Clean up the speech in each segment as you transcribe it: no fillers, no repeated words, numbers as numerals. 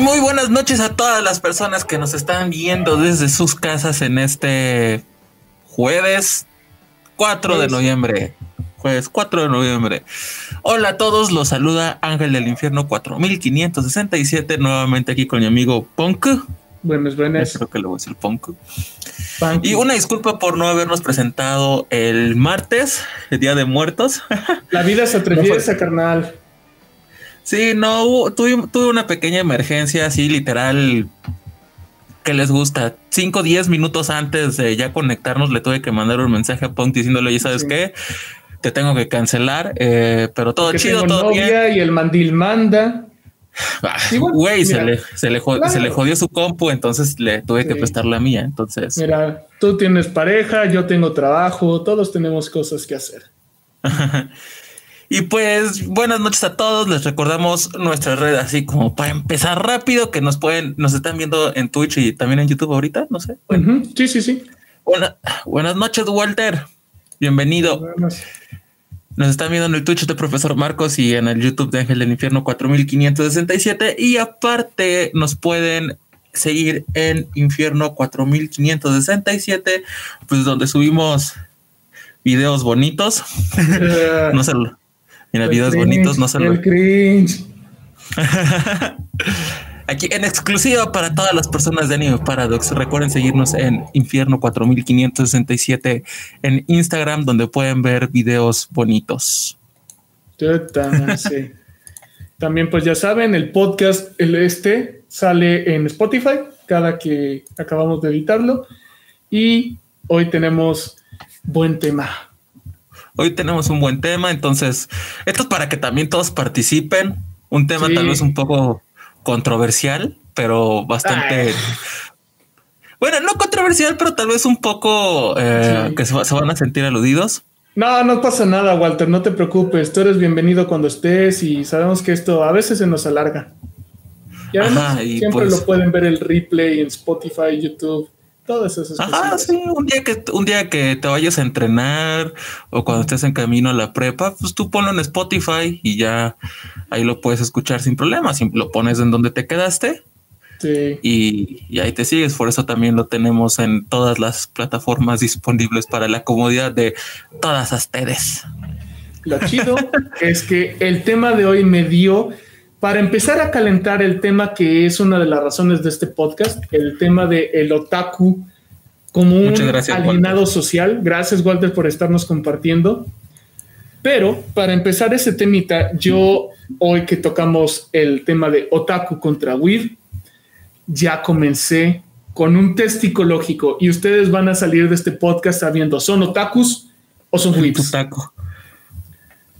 Y muy buenas noches a todas las personas que nos están viendo desde sus casas en este jueves 4 de noviembre. Jueves 4 de noviembre. Hola a todos, los saluda Ángel del Infierno 4567, nuevamente aquí con mi amigo Punk. Buenas. Creo que le voy a decir Punk. Y una disculpa por no habernos presentado el martes, el Día de Muertos. La vida se atraviesa, carnal. Sí, no, tuve una pequeña emergencia, así literal, que les gusta. 5 o 10 minutos antes de ya conectarnos, le tuve que mandar un mensaje a Punk diciéndole, oye, ¿sabes qué? Te tengo que cancelar, pero todo porque chido, todo novia bien. Y el mandil manda. Güey, se le jodió su compu, entonces le tuve que prestar la mía, entonces. Mira, tú tienes pareja, yo tengo trabajo, todos tenemos cosas que hacer. Y pues, buenas noches a todos. Les recordamos nuestra red, así como para empezar rápido, que nos están viendo en Twitch y también en YouTube ahorita, no sé. Bueno. Uh-huh. Sí. Buenas noches, Walter. Bienvenido. Buenas. Nos están viendo en el Twitch de Profesor Marcos y en el YouTube de Ángel del Infierno 4567. Y aparte nos pueden seguir en Infierno 4567, pues donde subimos videos bonitos. No se lo... Mira, videos bonitos, no solo. El cringe. Aquí en exclusiva para todas las personas de Anime Paradox. Recuerden seguirnos en Infierno 4567 en Instagram, donde pueden ver videos bonitos. Sí. También, pues ya saben, el podcast sale en Spotify cada que acabamos de editarlo. Y hoy tenemos buen tema. Hoy tenemos un buen tema, entonces esto es para que también todos participen. Un tema tal vez un poco controversial, pero bastante... Bueno, no controversial, pero tal vez un poco que se van a sentir aludidos. No pasa nada, Walter, no te preocupes. Tú eres bienvenido cuando estés y sabemos que esto a veces se nos alarga. Y además y siempre pues, lo pueden ver el replay en Spotify, YouTube... Todas esas cosas. Sí, un día que te vayas a entrenar o cuando estés en camino a la prepa, pues tú ponlo en Spotify y ya ahí lo puedes escuchar sin problema. Lo pones en donde te quedaste y ahí te sigues. Por eso también lo tenemos en todas las plataformas disponibles para la comodidad de todas ustedes. Lo chido es que el tema de hoy me dio... Para empezar a calentar el tema, que es una de las razones de este podcast, el tema de el otaku como un alienado social. Gracias, Walter, por estarnos compartiendo. Pero para empezar ese temita, hoy que tocamos el tema de otaku contra weeb, ya comencé con un test psicológico y ustedes van a salir de este podcast sabiendo, ¿son otakus o son weebs?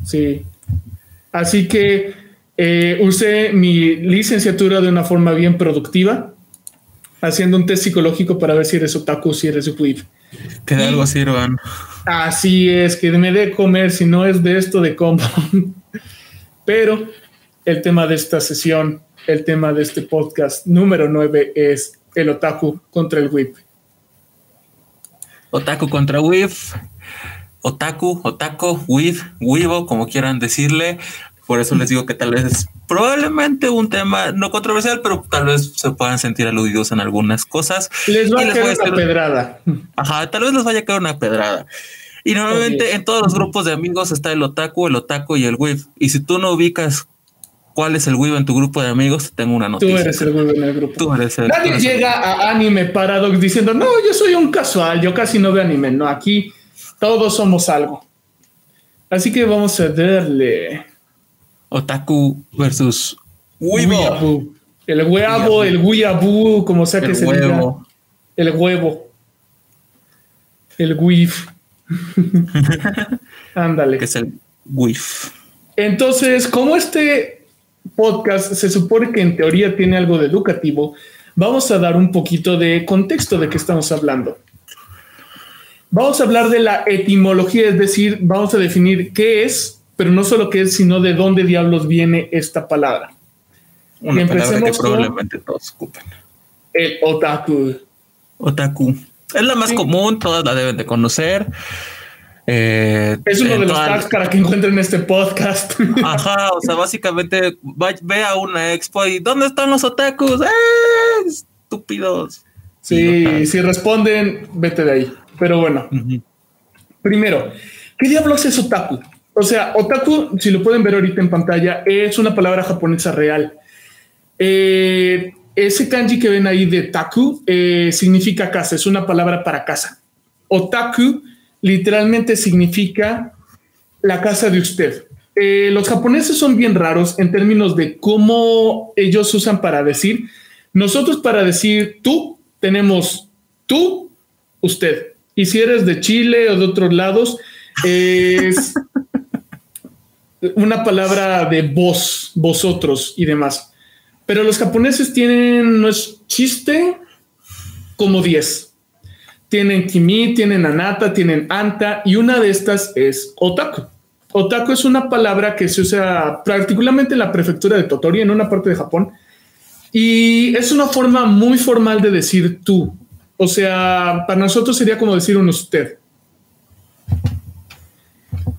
Sí. Así que... usé mi licenciatura de una forma bien productiva, haciendo un test psicológico para ver si eres otaku, si eres weeb. Que de algo sirvan. Así es, que me dé comer, si no es de esto de cómo. Pero el tema de esta sesión, el tema de este podcast número 9 es el otaku contra el weeb. Otaku contra weeb, otaku, weeb, weebo, como quieran decirle. Por eso les digo que tal vez es probablemente un tema no controversial, pero tal vez se puedan sentir aludidos en algunas cosas. Les va a caer una pedrada. Ajá, tal vez les vaya a caer una pedrada. Y normalmente en todos los grupos de amigos está el otaku y el weeb. Y si tú no ubicas cuál es el weeb en tu grupo de amigos, tengo una noticia. Tú eres el weeb en el grupo. Nadie llega a Anime Paradox diciendo, no, yo soy un casual, yo casi no veo anime. No, aquí todos somos algo. Así que vamos a darle... Otaku versus Weeaboo. El huevo, el weeaboo, como sea que se diga. El huevo. El weef. Ándale. Que es el weef. Entonces, como este podcast se supone que en teoría tiene algo de educativo, vamos a dar un poquito de contexto de qué estamos hablando. Vamos a hablar de la etimología, es decir, vamos a definir qué es, pero no solo qué es, sino de dónde diablos viene esta palabra. Una palabra que probablemente todos ocupen. El otaku. Es la más común, todas la deben de conocer. Es uno de los tags para que encuentren este podcast. Ajá, o sea, básicamente ve a una expo y ¿dónde están los otakus? Estúpidos. Sí, no, si responden, vete de ahí. Pero bueno, primero, ¿qué diablos es otaku? O sea, otaku, si lo pueden ver ahorita en pantalla, es una palabra japonesa real. Ese kanji que ven ahí de taku significa casa, es una palabra para casa. Otaku literalmente significa la casa de usted. Los japoneses son bien raros en términos de cómo ellos usan para decir. Nosotros para decir tú tenemos tú, usted. Y si eres de Chile o de otros lados, es una palabra de vos, vosotros y demás. Pero los japoneses tienen, no es chiste, como 10. Tienen kimi, tienen anata, tienen anta, y una de estas es otaku. Otaku es una palabra que se usa particularmente en la prefectura de Totori, en una parte de Japón, y es una forma muy formal de decir tú. O sea, para nosotros sería como decir un usted.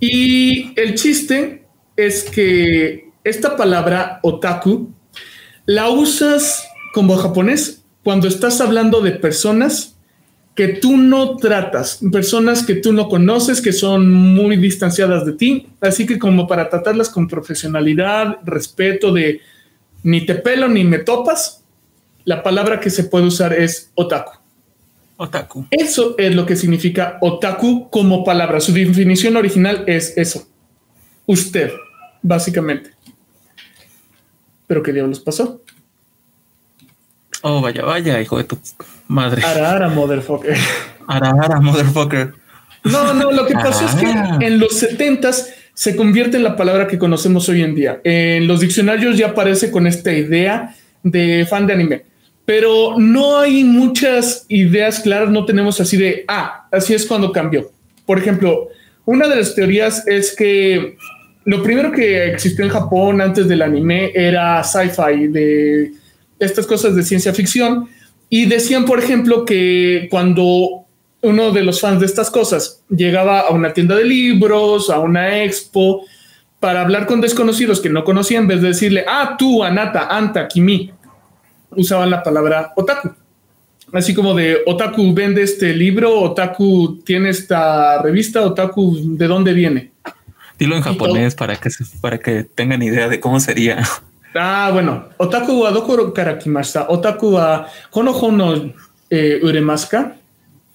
Y el chiste es que esta palabra otaku la usas como japonés cuando estás hablando de personas que tú no tratas, personas que tú no conoces, que son muy distanciadas de ti. Así que como para tratarlas con profesionalidad, respeto de ni te pelo ni me topas, la palabra que se puede usar es otaku. Otaku. Eso es lo que significa otaku como palabra. Su definición original es eso. Usted, básicamente. ¿Pero qué diablos pasó? Oh, vaya, vaya, hijo de tu madre. Ara, ara, motherfucker. Ara, ara, motherfucker. No, lo que pasó es que en los 70s se convierte en la palabra que conocemos hoy en día. En los diccionarios ya aparece con esta idea de fan de anime, pero no hay muchas ideas claras, no tenemos así de, así es cuando cambió. Por ejemplo, una de las teorías es que lo primero que existió en Japón antes del anime era sci-fi, de estas cosas de ciencia ficción, y decían, por ejemplo, que cuando uno de los fans de estas cosas llegaba a una tienda de libros, a una expo, para hablar con desconocidos que no conocían, en vez de decirle, tú, anata, anta, kimi, usaban la palabra otaku. Así como de, otaku vende este libro, otaku tiene esta revista, otaku, ¿de dónde viene? Dilo en japonés para que tengan idea de cómo sería. Bueno, otaku wa dokoro kara kimashita, otaku wa kono hon no uremasu ka.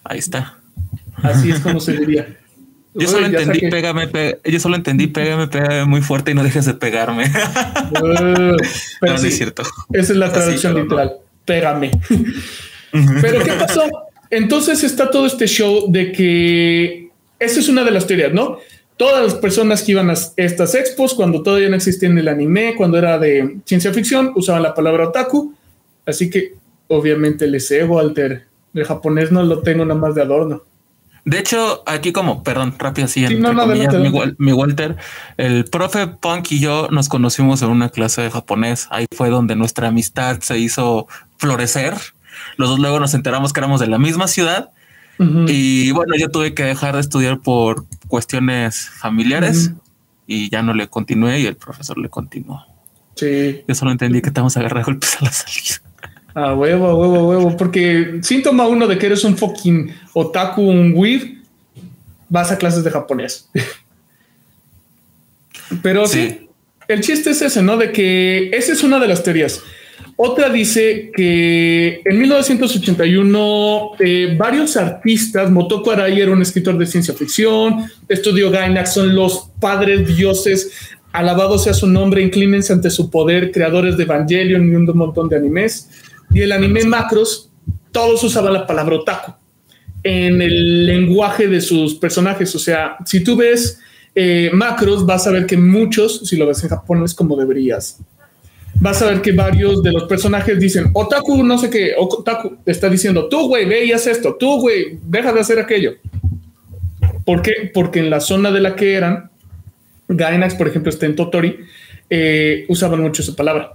Ahí está. Así es como se diría. Yo solo entendí pégame muy fuerte y no dejes de pegarme. Pero no, sí, no es cierto. Esa es la traducción literal, no. Pégame. Pero ¿qué pasó? Entonces está todo este show de que esa es una de las teorías, ¿no? Todas las personas que iban a estas expos, cuando todavía no existía en el anime, cuando era de ciencia ficción, usaban la palabra otaku. Así que obviamente le sé, Walter. El japonés no lo tengo nada más de adorno. De hecho, aquí como, perdón, rápido así. Mi Walter, el profe Punk y yo nos conocimos en una clase de japonés. Ahí fue donde nuestra amistad se hizo florecer. Los dos luego nos enteramos que éramos de la misma ciudad. Y bueno, yo tuve que dejar de estudiar por cuestiones familiares y ya no le continué y el profesor le continuó. Sí. Yo solo entendí que estamos agarrados golpes a la salida. A huevo, a huevo, a huevo. Porque síntoma uno de que eres un fucking otaku, un weeb, vas a clases de japonés. Pero sí, el chiste es ese, ¿no? De que esa es una de las teorías. Otra dice que en 1981 varios artistas, Motoko Arai era un escritor de ciencia ficción, Estudio Gainax son los padres dioses, alabado sea su nombre, inclínense ante su poder, creadores de Evangelion y un montón de animes, y el anime Macross, todos usaban la palabra otaku en el lenguaje de sus personajes. O sea, si tú ves Macross, vas a ver que muchos, si lo ves en Japón, es como deberías. Vas a ver que varios de los personajes dicen otaku, no sé qué, otaku está diciendo tú, güey, ve y haz esto, tú, güey, deja de hacer aquello. ¿Por qué? Porque en la zona de la que eran, Gainax, por ejemplo, está en Totori, usaban mucho esa palabra.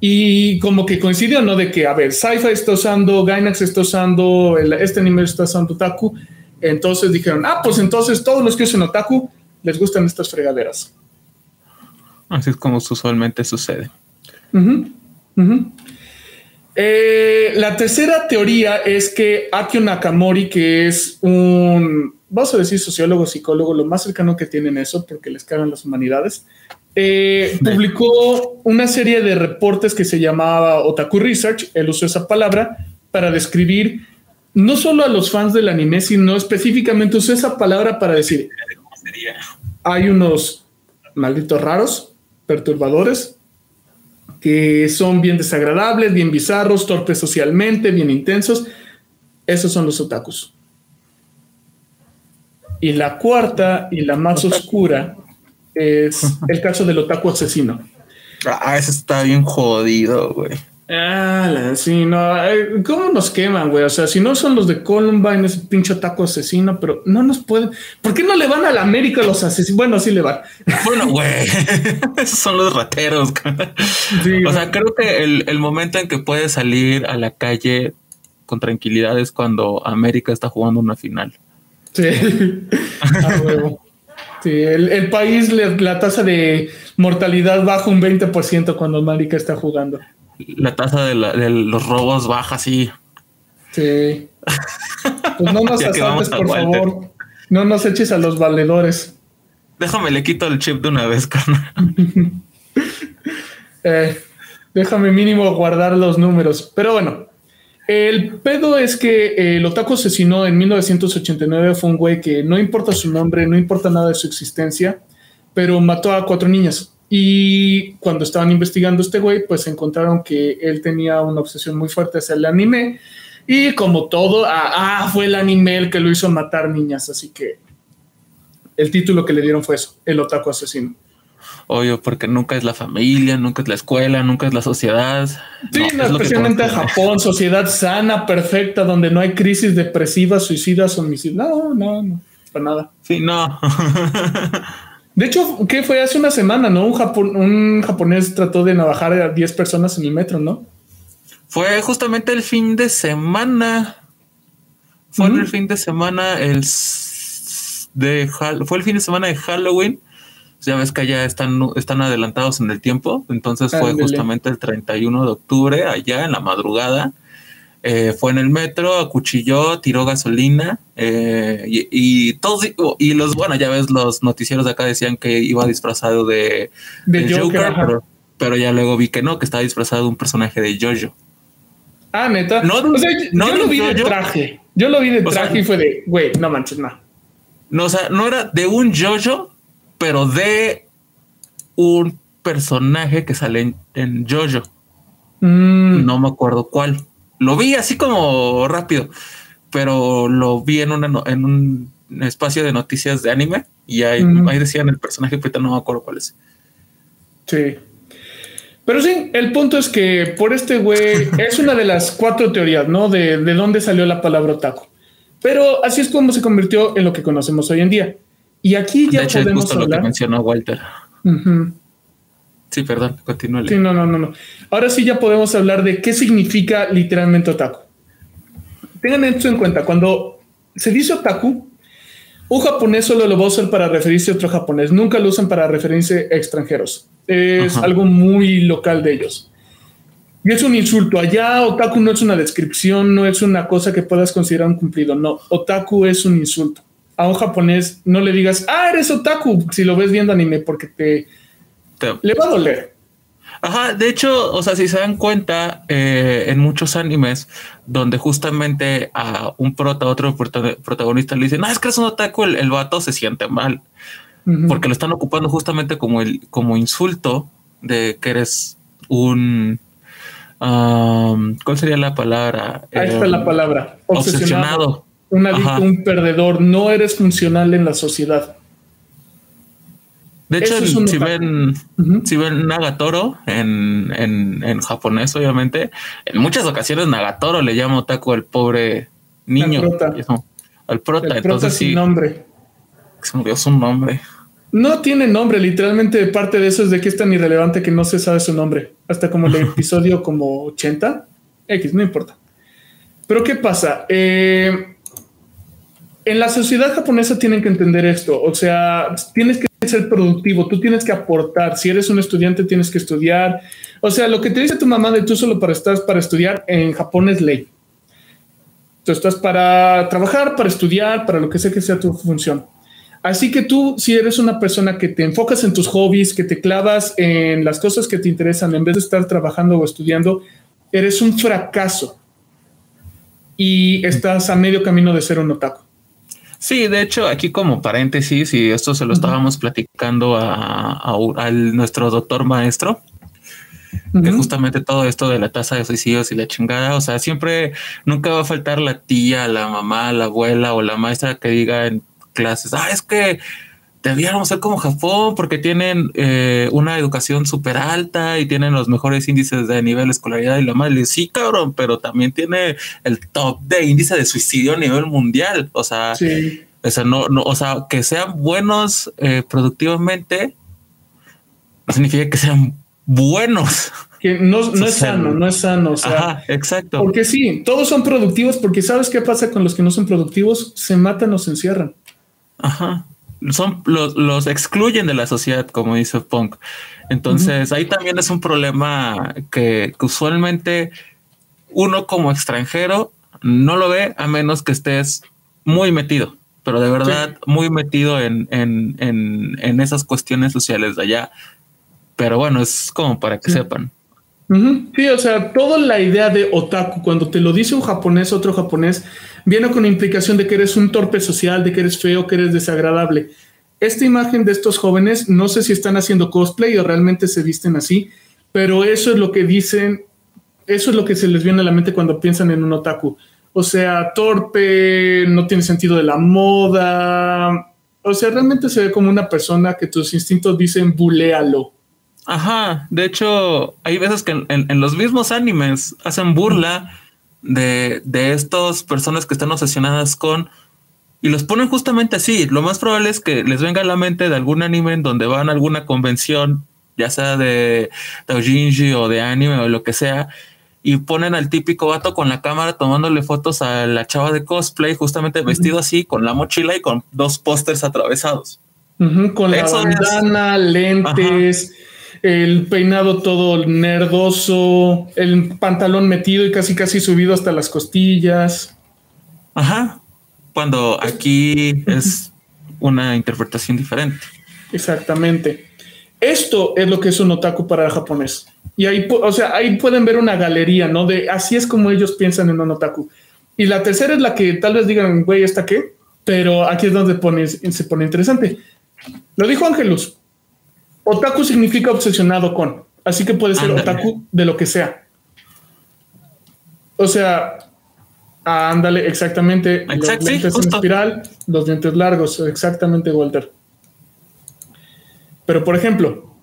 Y como que coincidió, ¿no? De que, a ver, sci-fi está usando, Gainax está usando, este anime está usando otaku, Entonces dijeron, ah, pues entonces todos los que usan otaku les gustan estas fregaderas. Así es como usualmente sucede. Uh-huh, uh-huh. La tercera teoría es que Akio Nakamori, que es un, vamos a decir, sociólogo, psicólogo, lo más cercano que tienen eso, porque les cagan las humanidades, publicó una serie de reportes que se llamaba Otaku Research. Él usó esa palabra para describir no solo a los fans del anime, sino específicamente usó esa palabra para decir, hay unos malditos raros, perturbadores, que son bien desagradables, bien bizarros, torpes socialmente, bien intensos. Esos son los otakus. Y la cuarta y la más oscura es el caso del otaku asesino. Ah, eso está bien jodido, güey. Ah, sí, no. ¿Cómo nos queman, güey? O sea, si no son los de Columbine, ese pinche otaku asesino, pero no nos pueden. ¿Por qué no le van a la América los asesinos? Bueno, sí le van. Bueno, güey, esos son los rateros. Sí, o sea, güey, creo que el momento en que puedes salir a la calle con tranquilidad es cuando América está jugando una final. Sí, ah, huevo. Sí, el país, la tasa de mortalidad baja un 20% cuando América está jugando. La tasa de los robos baja, sí. Sí. Pues no nos asaltes, por favor. No nos eches a los valedores. Déjame, le quito el chip de una vez, carnal. Déjame mínimo guardar los números. Pero bueno, el pedo es que el otaku asesinó en 1989 fue un güey que no importa su nombre, no importa nada de su existencia, pero mató a 4 niñas. Y cuando estaban investigando a este güey, pues encontraron que él tenía una obsesión muy fuerte hacia el anime. Y como todo, fue el anime el que lo hizo matar niñas. Así que el título que le dieron fue eso, el otaku asesino. Obvio, porque nunca es la familia, nunca es la escuela, nunca es la sociedad. Sí, no, especialmente Japón, sociedad sana, perfecta, donde no hay crisis depresivas, suicidas, homicidios. No, para nada. Sí, no. De hecho, ¿qué fue? Hace una semana, ¿no? Un japonés trató de navajar a 10 personas en el metro, ¿no? Fue justamente el fin de semana. Fue el fin de semana fue el fin de semana de Halloween. Ya ves que allá están adelantados en el tiempo. Entonces fue justamente el 31 de octubre, allá en la madrugada. Fue en el metro, acuchilló, tiró gasolina y todos, y los, bueno, ya ves, los noticieros de acá decían que iba disfrazado de Joker, pero ya luego vi que no, que estaba disfrazado de un personaje de JoJo. Ah, neta. Yo lo vi de traje y fue de, güey, no manches, no. No, o sea, no era de un JoJo, pero de un personaje que sale en JoJo. No me acuerdo cuál. Lo vi así como rápido, pero lo vi en un espacio de noticias de anime y ahí decían el personaje, pero no me acuerdo cuál es. Sí. Pero sí, el punto es que por este güey es una de las 4 teorías, ¿no? De dónde salió la palabra otaku. Pero así es como se convirtió en lo que conocemos hoy en día. Y aquí ya podemos hablar. De hecho, es justo lo que mencionó Walter. Uh-huh. Sí, perdón, continúale. Sí, no. Ahora sí ya podemos hablar de qué significa literalmente otaku. Tengan esto en cuenta. Cuando se dice otaku, un japonés solo lo va a usar para referirse a otro japonés. Nunca lo usan para referirse a extranjeros. Es algo muy local de ellos. Y es un insulto. Allá otaku no es una descripción, no es una cosa que puedas considerar un cumplido. No, otaku es un insulto. A un japonés no le digas, eres otaku, si lo ves viendo anime, porque le va a doler. Ajá, de hecho, o sea, si se dan cuenta, en muchos animes donde justamente a un protagonista le dicen, es que es un otaku, el vato se siente mal, porque lo están ocupando justamente como insulto de que eres un... ¿cuál sería la palabra? Ahí está la palabra. Obsesionado. Un adicto, un perdedor. No eres funcional en la sociedad. De hecho, si ven Nagatoro en japonés, obviamente, en muchas ocasiones Nagatoro le llama otaku al pobre niño. Al prota. Entonces, sin nombre. Se murió su nombre. No tiene nombre, literalmente parte de eso es de que es tan irrelevante que no se sabe su nombre. Hasta como el episodio como 80. No importa. Pero ¿qué pasa? en la sociedad japonesa tienen que entender esto. O sea, tienes que ser productivo, tú tienes que aportar. Si eres un estudiante, tienes que estudiar. O sea, lo que te dice tu mamá de tú solo para estudiar, en Japón es ley. Tú estás para trabajar, para estudiar, para lo que sea tu función. Así que tú, si eres una persona que te enfocas en tus hobbies, que te clavas en las cosas que te interesan, en vez de estar trabajando o estudiando, eres un fracaso y estás a medio camino de ser un otaku. Sí, de hecho, aquí como paréntesis, y esto se lo estábamos platicando a nuestro doctor maestro, que justamente todo esto de la tasa de suicidios y la chingada, o sea, siempre, nunca va a faltar la tía, la mamá, la abuela o la maestra que diga en clases, es que debiéramos ser como Japón porque tienen una educación súper alta y tienen los mejores índices de nivel de escolaridad y lo más. Sí, cabrón, pero también tiene el top de índice de suicidio a nivel mundial. O sea, sí. O sea, no, o sea, que sean buenos productivamente no significa que sean buenos. Que no es sano, no es sano. O sea, ajá, exacto. Porque sí, todos son productivos, porque ¿sabes qué pasa con los que no son productivos? Se matan o se encierran. Ajá. Son los excluyen de la sociedad, como dice Punk. Entonces ahí también es un problema que usualmente uno como extranjero no lo ve a menos que estés muy metido, pero de verdad sí, muy metido en esas cuestiones sociales de allá. Pero bueno, es como para que sepan. Sí, o sea, toda la idea de otaku, cuando te lo dice un japonés, otro japonés, viene con implicación de que eres un torpe social, de que eres feo, que eres desagradable. Esta imagen de estos jóvenes, no sé si están haciendo cosplay o realmente se visten así, pero eso es lo que dicen, eso es lo que se les viene a la mente cuando piensan en un otaku. O sea, torpe, no tiene sentido de la moda. O sea, realmente se ve como una persona que tus instintos dicen buléalo. Ajá, de hecho, hay veces que en los mismos animes hacen burla de estas personas que están obsesionadas con, y los ponen justamente así. Lo más probable es que les venga a la mente de algún anime en donde van a alguna convención, ya sea de doujinshi o de anime o lo que sea, y ponen al típico vato con la cámara tomándole fotos a la chava de cosplay, justamente vestido así, con la mochila y con dos pósters atravesados. Con la bandana, lentes... Ajá. El peinado todo nerdoso, el pantalón metido y casi subido hasta las costillas. Ajá, cuando aquí es una interpretación diferente. Exactamente. Esto es lo que es un otaku para el japonés. Y ahí, o sea, ahí pueden ver una galería, ¿no? De así es como ellos piensan en un otaku. Y la tercera es la que tal vez digan, güey, ¿esta qué? Pero aquí es donde se pone interesante. Lo dijo Ángelus. Otaku significa obsesionado con, así que puede ser otaku de lo que sea. O sea, ándale, exactamente. Los lentes en espiral, los dientes largos, exactamente, Walter. Pero por ejemplo,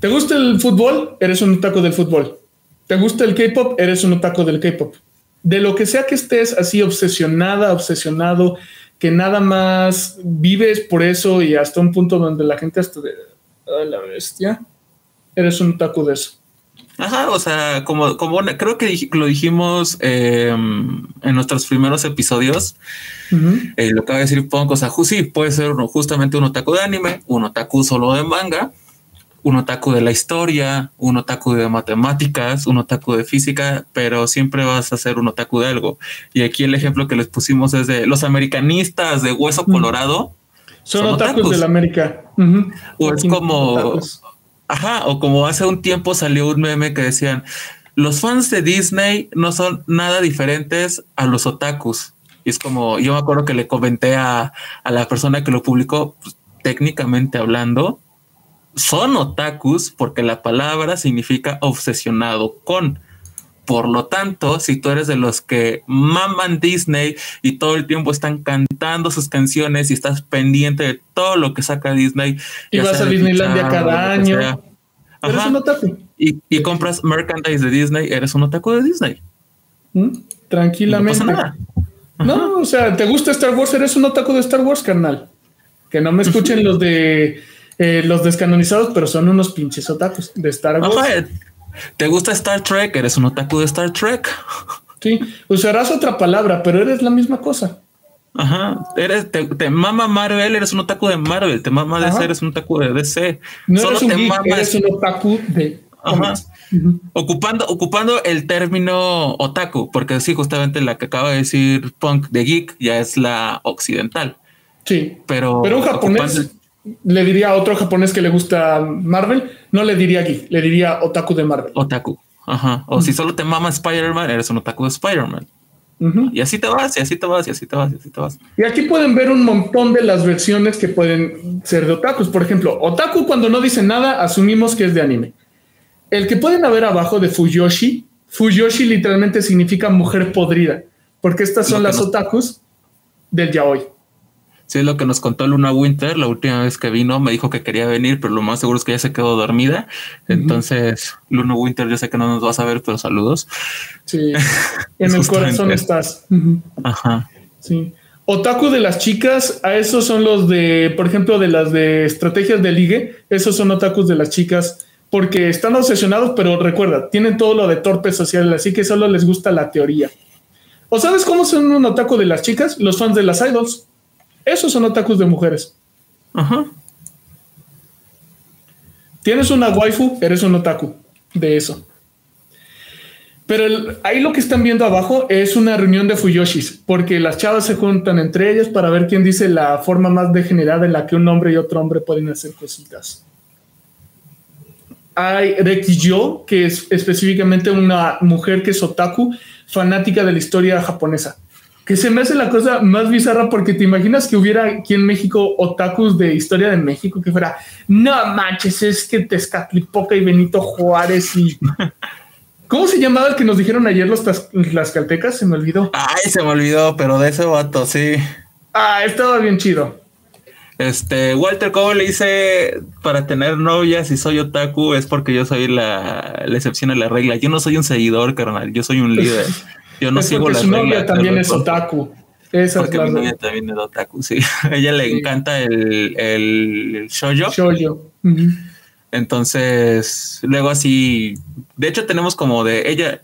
¿te gusta el fútbol? Eres un otaku del fútbol. ¿Te gusta el K-pop? Eres un otaku del K-pop. De lo que sea que estés así obsesionada, obsesionado, que nada más vives por eso y hasta un punto donde la gente hasta... A la bestia, eres un otaku de eso. Ajá, o sea, como creo que lo dijimos en nuestros primeros episodios, lo que va a decir Punk, o sea, sí, puede ser justamente un otaku de anime, un otaku solo de manga, un otaku de la historia, un otaku de matemáticas, un otaku de física, pero siempre vas a ser un otaku de algo. Y aquí el ejemplo que les pusimos es de los americanistas de hueso colorado. Son otakus de la América. O es como... Otakus. Ajá, o como hace un tiempo salió un meme que decían los fans de Disney no son nada diferentes a los otakus. Y es como... Yo me acuerdo que le comenté a la persona que lo publicó, pues, técnicamente hablando, son otakus porque la palabra significa obsesionado con... Por lo tanto, si tú eres de los que maman Disney y todo el tiempo están cantando sus canciones y estás pendiente de todo lo que saca Disney... Y vas a Disneylandia cada año. Eres un otaku. Y compras merchandise de Disney, eres un otaku de Disney. Tranquilamente. No pasa nada. No, o sea, ¿te gusta Star Wars? Eres un otaku de Star Wars, carnal. Que no me escuchen los descanonizados, pero son unos pinches otakus de Star Wars. Ajá. ¿Te gusta Star Trek? Eres un otaku de Star Trek. Sí, usarás otra palabra, pero eres la misma cosa. Ajá, eres, te mama Marvel, eres un otaku de Marvel, te mama DC, eres un otaku de DC. No solo eres un geek, eres un otaku de... Ajá. Uh-huh. Ocupando el término otaku, porque sí, justamente la que acaba de decir Punk de geek ya es la occidental. Sí, pero un japonés le diría a otro japonés que le gusta Marvel, no le diría geek, le diría otaku de Marvel. Otaku, ajá. O si solo te mama Spider-Man, eres un otaku de Spider-Man. Uh-huh. Y así te vas, y así te vas, y así te vas, y así te vas. Y aquí pueden ver un montón de las versiones que pueden ser de otakus. Por ejemplo, otaku cuando no dice nada, asumimos que es de anime. El que pueden ver abajo de Fujoshi, Fujoshi literalmente significa mujer podrida, porque estas son las otakus del yaoi. Sí, es lo que nos contó Luna Winter la última vez que vino. Me dijo que quería venir, pero lo más seguro es que ya se quedó dormida. Uh-huh. Entonces, Luna Winter, yo sé que no nos vas a ver, pero saludos. Sí, en el corazón estás. Uh-huh. Ajá. Sí. Otaku de las chicas, a esos son los de, por ejemplo, de las de estrategias de ligue. Esos son otakus de las chicas porque están obsesionados, pero recuerda, tienen todo lo de torpe social, así que solo les gusta la teoría. ¿O sabes cómo son un otaku de las chicas? Los fans de las idols. Esos son otakus de mujeres. Ajá. Tienes una waifu, eres un otaku de eso. Pero ahí lo que están viendo abajo es una reunión de fuyoshis, porque las chavas se juntan entre ellas para ver quién dice la forma más degenerada en la que un hombre y otro hombre pueden hacer cositas. Hay Rekiyo, que es específicamente una mujer que es otaku, fanática de la historia japonesa. Que se me hace la cosa más bizarra porque te imaginas que hubiera aquí en México otakus de historia de México que fuera, no manches, es que Tezcatlipoca y Benito Juárez y... ¿Cómo se llamaba el que nos dijeron ayer los tlaxcaltecas? Se me olvidó. Ay, se me olvidó, pero de ese vato, sí. Ah, estaba bien chido. Walter, ¿cómo le hice para tener novia si soy otaku? Es porque yo soy la excepción a la regla. Yo no soy un seguidor, carnal, yo soy un líder. Yo no sigo las reglas. Porque su novia también es otaku. Porque mi novia también es otaku, sí. A ella le encanta el shoujo. Shoujo. Uh-huh. Entonces, luego así... De hecho, tenemos como de... Ella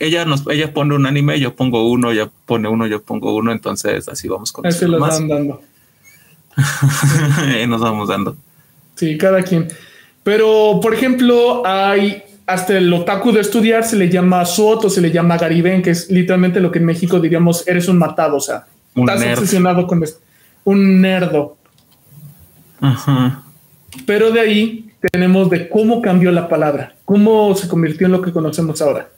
pone un anime, yo pongo uno, ella pone uno, yo pongo uno. Entonces, así vamos con eso. Nos van dando. Nos vamos dando. Sí, cada quien. Pero, por ejemplo, hay... Hasta el otaku de estudiar se le llama suoto, se le llama gariben, que es literalmente lo que en México diríamos eres un matado, o sea, un estás nerd. Obsesionado con esto. Un nerdo. Ajá. Pero de ahí tenemos de cómo cambió la palabra, cómo se convirtió en lo que conocemos ahora.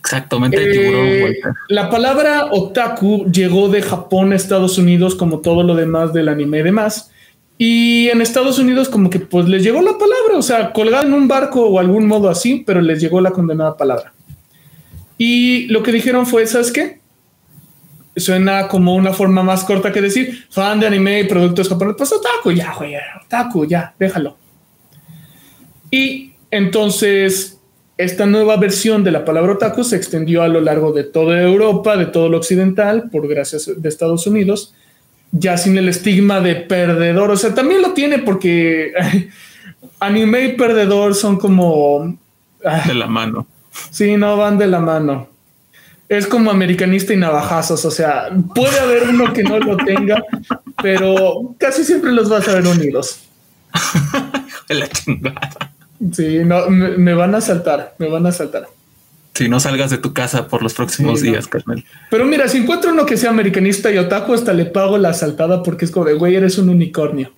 Exactamente, el tiburón Walter. La palabra otaku llegó de Japón a Estados Unidos, como todo lo demás del anime y demás. Y en Estados Unidos como que pues les llegó la palabra, o sea, colgada en un barco o algún modo así, pero les llegó la condenada palabra. Y lo que dijeron fue, ¿sabes qué? Suena como una forma más corta que decir fan de anime y productos japoneses. Pues otaku, ya, güey, otaku, ya, déjalo. Y entonces esta nueva versión de la palabra otaku se extendió a lo largo de toda Europa, de todo lo occidental, por gracias de Estados Unidos. Ya sin el estigma de perdedor, o sea, también lo tiene porque anime y perdedor son como... de la mano. Sí, no van de la mano. Es como americanista y navajazos, o sea, puede haber uno que no lo tenga, pero casi siempre los vas a ver unidos. La chingada. Sí, no, me van a asaltar, me van a asaltar. Si no salgas de tu casa por los próximos días, carnal. Pero mira, si encuentro uno que sea americanista y otaku, hasta le pago la asaltada porque es como de güey, eres un unicornio.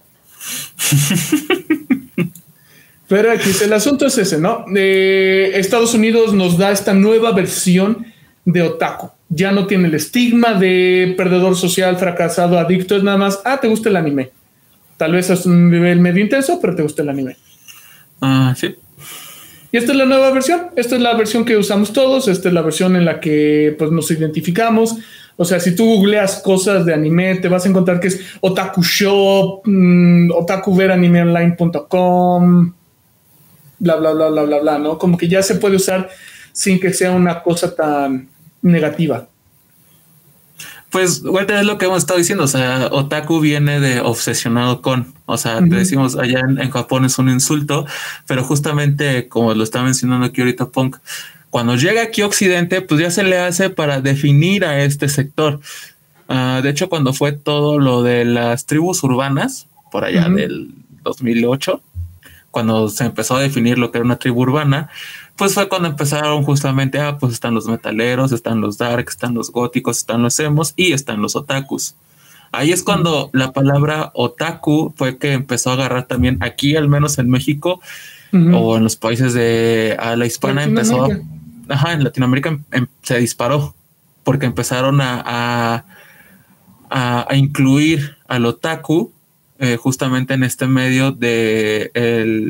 Pero aquí el asunto es ese, ¿no? Estados Unidos nos da esta nueva versión de otaku. Ya no tiene el estigma de perdedor social, fracasado, adicto. Es nada más, te gusta el anime. Tal vez es un nivel medio intenso, pero te gusta el anime. Ah, sí. Y esta es la nueva versión, esta es la versión que usamos todos, esta es la versión en la que pues nos identificamos. O sea, si tú googleas cosas de anime, te vas a encontrar que es Otaku Shop, otakuveranimeonline.com, bla, bla, bla, bla, bla, bla, ¿no? Como que ya se puede usar sin que sea una cosa tan negativa. Pues, Walter, es lo que hemos estado diciendo, o sea, otaku viene de obsesionado con, o sea, uh-huh. Te decimos allá en Japón es un insulto, pero justamente como lo está mencionando aquí ahorita Punk, cuando llega aquí Occidente, pues ya se le hace para definir a este sector. De hecho, cuando fue todo lo de las tribus urbanas, por allá del 2008, cuando se empezó a definir lo que era una tribu urbana, pues fue cuando empezaron justamente, pues están los metaleros, están los dark, están los góticos, están los emos y están los otakus. Ahí es cuando la palabra otaku fue que empezó a agarrar también aquí, al menos en México, o en los países de habla hispana, empezó a, en Latinoamérica se disparó, porque empezaron a incluir al otaku justamente en este medio de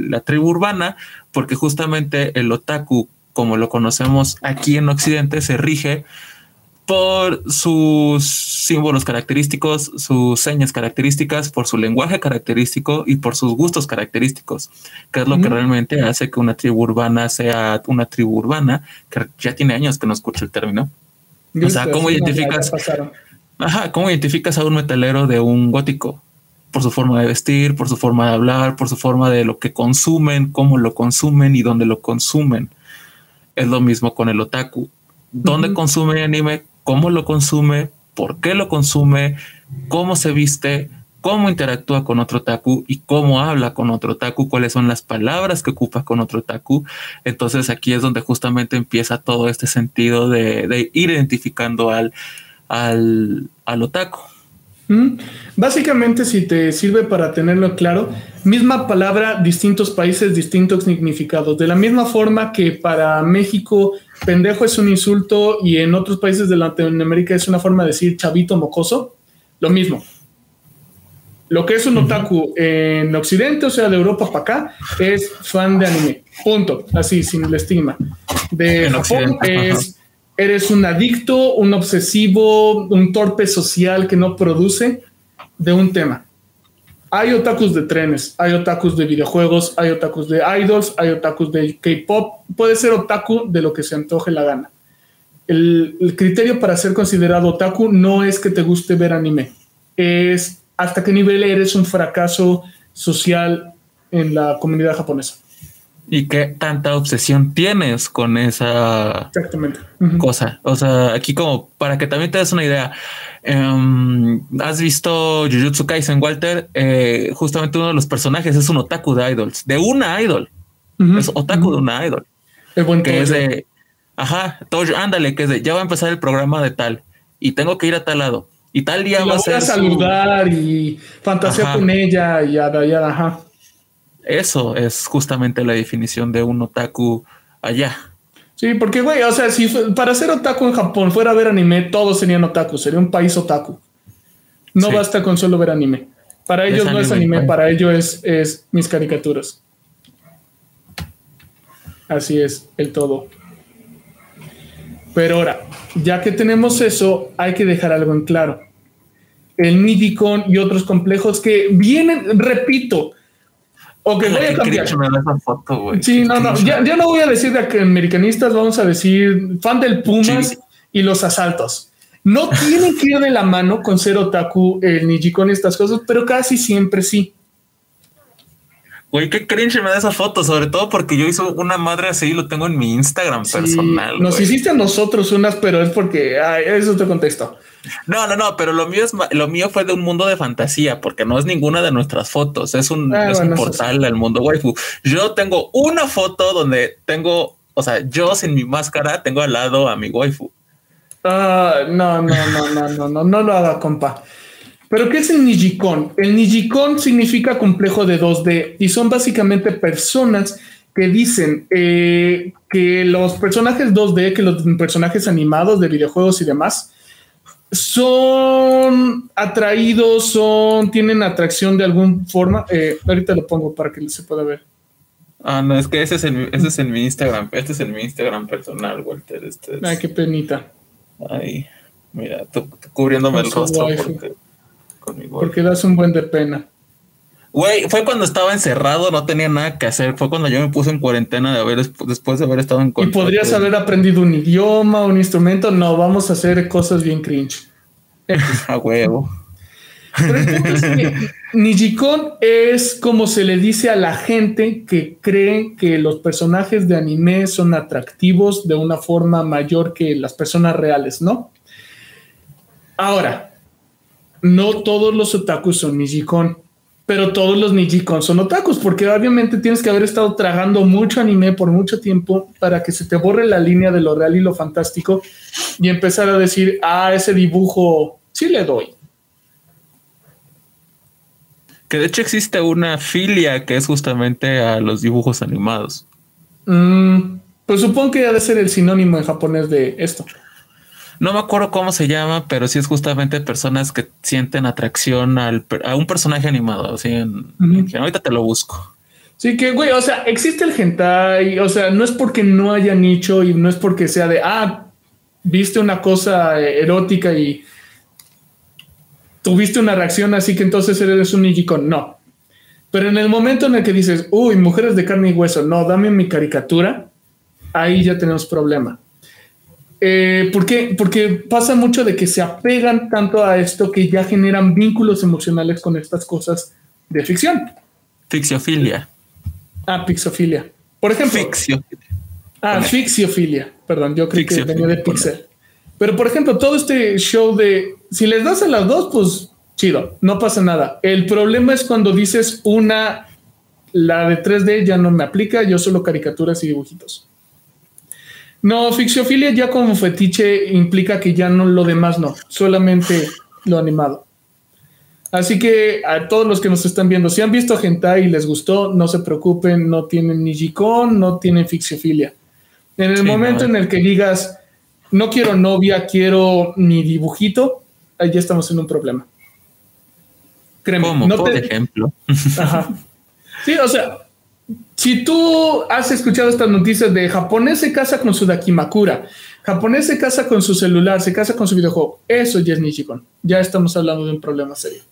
la tribu urbana, porque justamente el otaku, como lo conocemos aquí en Occidente, se rige por sus símbolos característicos, sus señas características, por su lenguaje característico y por sus gustos característicos, que es lo que realmente hace que una tribu urbana sea una tribu urbana, que ya tiene años que no escucho el término. Listo, o sea, ¿cómo identificas? ¿Cómo identificas a un metalero de un gótico? Por su forma de vestir, por su forma de hablar, por su forma de lo que consumen, cómo lo consumen y dónde lo consumen. Es lo mismo con el otaku. ¿Dónde consume anime? ¿Cómo lo consume? ¿Por qué lo consume? ¿Cómo se viste? ¿Cómo interactúa con otro otaku? ¿Y cómo habla con otro otaku? ¿Cuáles son las palabras que ocupa con otro otaku? Entonces aquí es donde justamente empieza todo este sentido de ir identificando al otaku. Básicamente, si te sirve para tenerlo claro, misma palabra, distintos países, distintos significados. De la misma forma que para México pendejo es un insulto y en otros países de Latinoamérica es una forma de decir chavito mocoso, lo mismo. Lo que es un otaku en Occidente, o sea, de Europa para acá, es fan de anime, punto, así, sin el estigma. De en Japón es... Eres un adicto, un obsesivo, un torpe social que no produce de un tema. Hay otakus de trenes, hay otakus de videojuegos, hay otakus de idols, hay otakus de K-pop. Puede ser otaku de lo que se antoje la gana. El criterio para ser considerado otaku no es que te guste ver anime. Es hasta qué nivel eres un fracaso social en la comunidad japonesa. Y qué tanta obsesión tienes con esa cosa. O sea, aquí como para que también te des una idea, has visto Jujutsu Kaisen, Walter, justamente uno de los personajes es un otaku de idols, de una idol. Es otaku de una idol. El buen que es de, Tojo, ándale, que es de, ya va a empezar el programa de tal y tengo que ir a tal lado y tal día y va a ser saludar y fantasear con ella y ajá. Eso es justamente la definición de un otaku allá. Sí, porque, güey, o sea, si para ser otaku en Japón fuera a ver anime, todos serían otaku, sería un país otaku. No basta con solo ver anime. Para ellos no es anime, para ellos es mis caricaturas. Así es el todo. Pero ahora, ya que tenemos eso, hay que dejar algo en claro. El Nijikon y otros complejos que vienen, repito... Ok, voy a cambiar. Foto, sí, no, ya no voy a decir de americanistas, vamos a decir fan del Pumas y los asaltos. No tienen que ir de la mano con ser otaku, el Nijikon y estas cosas, pero casi siempre sí. Güey, qué cringe me da esa foto, sobre todo porque yo hice una madre así, lo tengo en mi Instagram personal. Nos hiciste a nosotros unas, pero es porque es otro contexto. No, pero lo mío fue de un mundo de fantasía, porque no es ninguna de nuestras fotos, es un portal del mundo waifu. Yo tengo una foto donde tengo, o sea, yo sin mi máscara tengo al lado a mi waifu. No lo haga, compa. ¿Pero qué es el Nijikon? El Nijikon significa complejo de 2D y son básicamente personas que dicen que los personajes 2D, que los personajes animados de videojuegos y demás son atraídos, tienen atracción de alguna forma. Ahorita lo pongo para que se pueda ver. No, es que ese es en mi Instagram. Este es en mi Instagram personal, Walter. Ay, qué penita. Ay, mira, tú cubriéndome el rostro porque das un buen de pena. Güey, fue cuando estaba encerrado, no tenía nada que hacer. Fue cuando yo me puse en cuarentena después de haber estado en cuarentena. ¿Y podrías haber aprendido un idioma, un instrumento? No, vamos a hacer cosas bien cringe. A huevo. Pero entonces, Nijikon es como se le dice a la gente que cree que los personajes de anime son atractivos de una forma mayor que las personas reales, ¿no? Ahora... no todos los otakus son Nijikon, pero todos los Nijikon son otakus, porque obviamente tienes que haber estado tragando mucho anime por mucho tiempo para que se te borre la línea de lo real y lo fantástico y empezar a decir, ah, ese dibujo sí le doy. Que de hecho existe una filia que es justamente a los dibujos animados. Pues supongo que ha de ser el sinónimo en japonés de esto. No me acuerdo cómo se llama, pero sí es justamente personas que sienten atracción a un personaje animado. Así ahorita te lo busco. Sí que, güey, o sea, existe el hentai. O sea, no es porque no haya nicho y no es porque sea de, viste una cosa erótica y tuviste una reacción, así que entonces eres un Nijikon. No. Pero en el momento en el que dices, uy, mujeres de carne y hueso, no, dame mi caricatura, ahí ya tenemos problema. ¿Por qué? Porque pasa mucho de que se apegan tanto a esto que ya generan vínculos emocionales con estas cosas de ficción. Ficcionfilia. Pixofilia. Por ejemplo. Ficcionfilia. Ficcionfilia. Perdón, yo creí que venía de pixel. Pero, por ejemplo, todo este show de si les das a las dos, pues chido, no pasa nada. El problema es cuando dices la de 3D ya no me aplica, yo solo caricaturas y dibujitos. No, ficcionfilia ya como fetiche implica que ya no, lo demás no, solamente lo animado. Así que a todos los que nos están viendo, si han visto hentai y les gustó, no se preocupen, no tienen Nijikon, no tienen ficcionfilia. En el momento en el que digas, no quiero novia, quiero mi dibujito, ahí ya estamos en un problema. Créeme. ¿Cómo? No por ejemplo. Ajá. Sí, o sea, si tú has escuchado estas noticias de japonés se casa con su Dakimakura, japonés se casa con su celular, se casa con su videojuego, eso ya es Nijikon. Ya estamos hablando de un problema serio.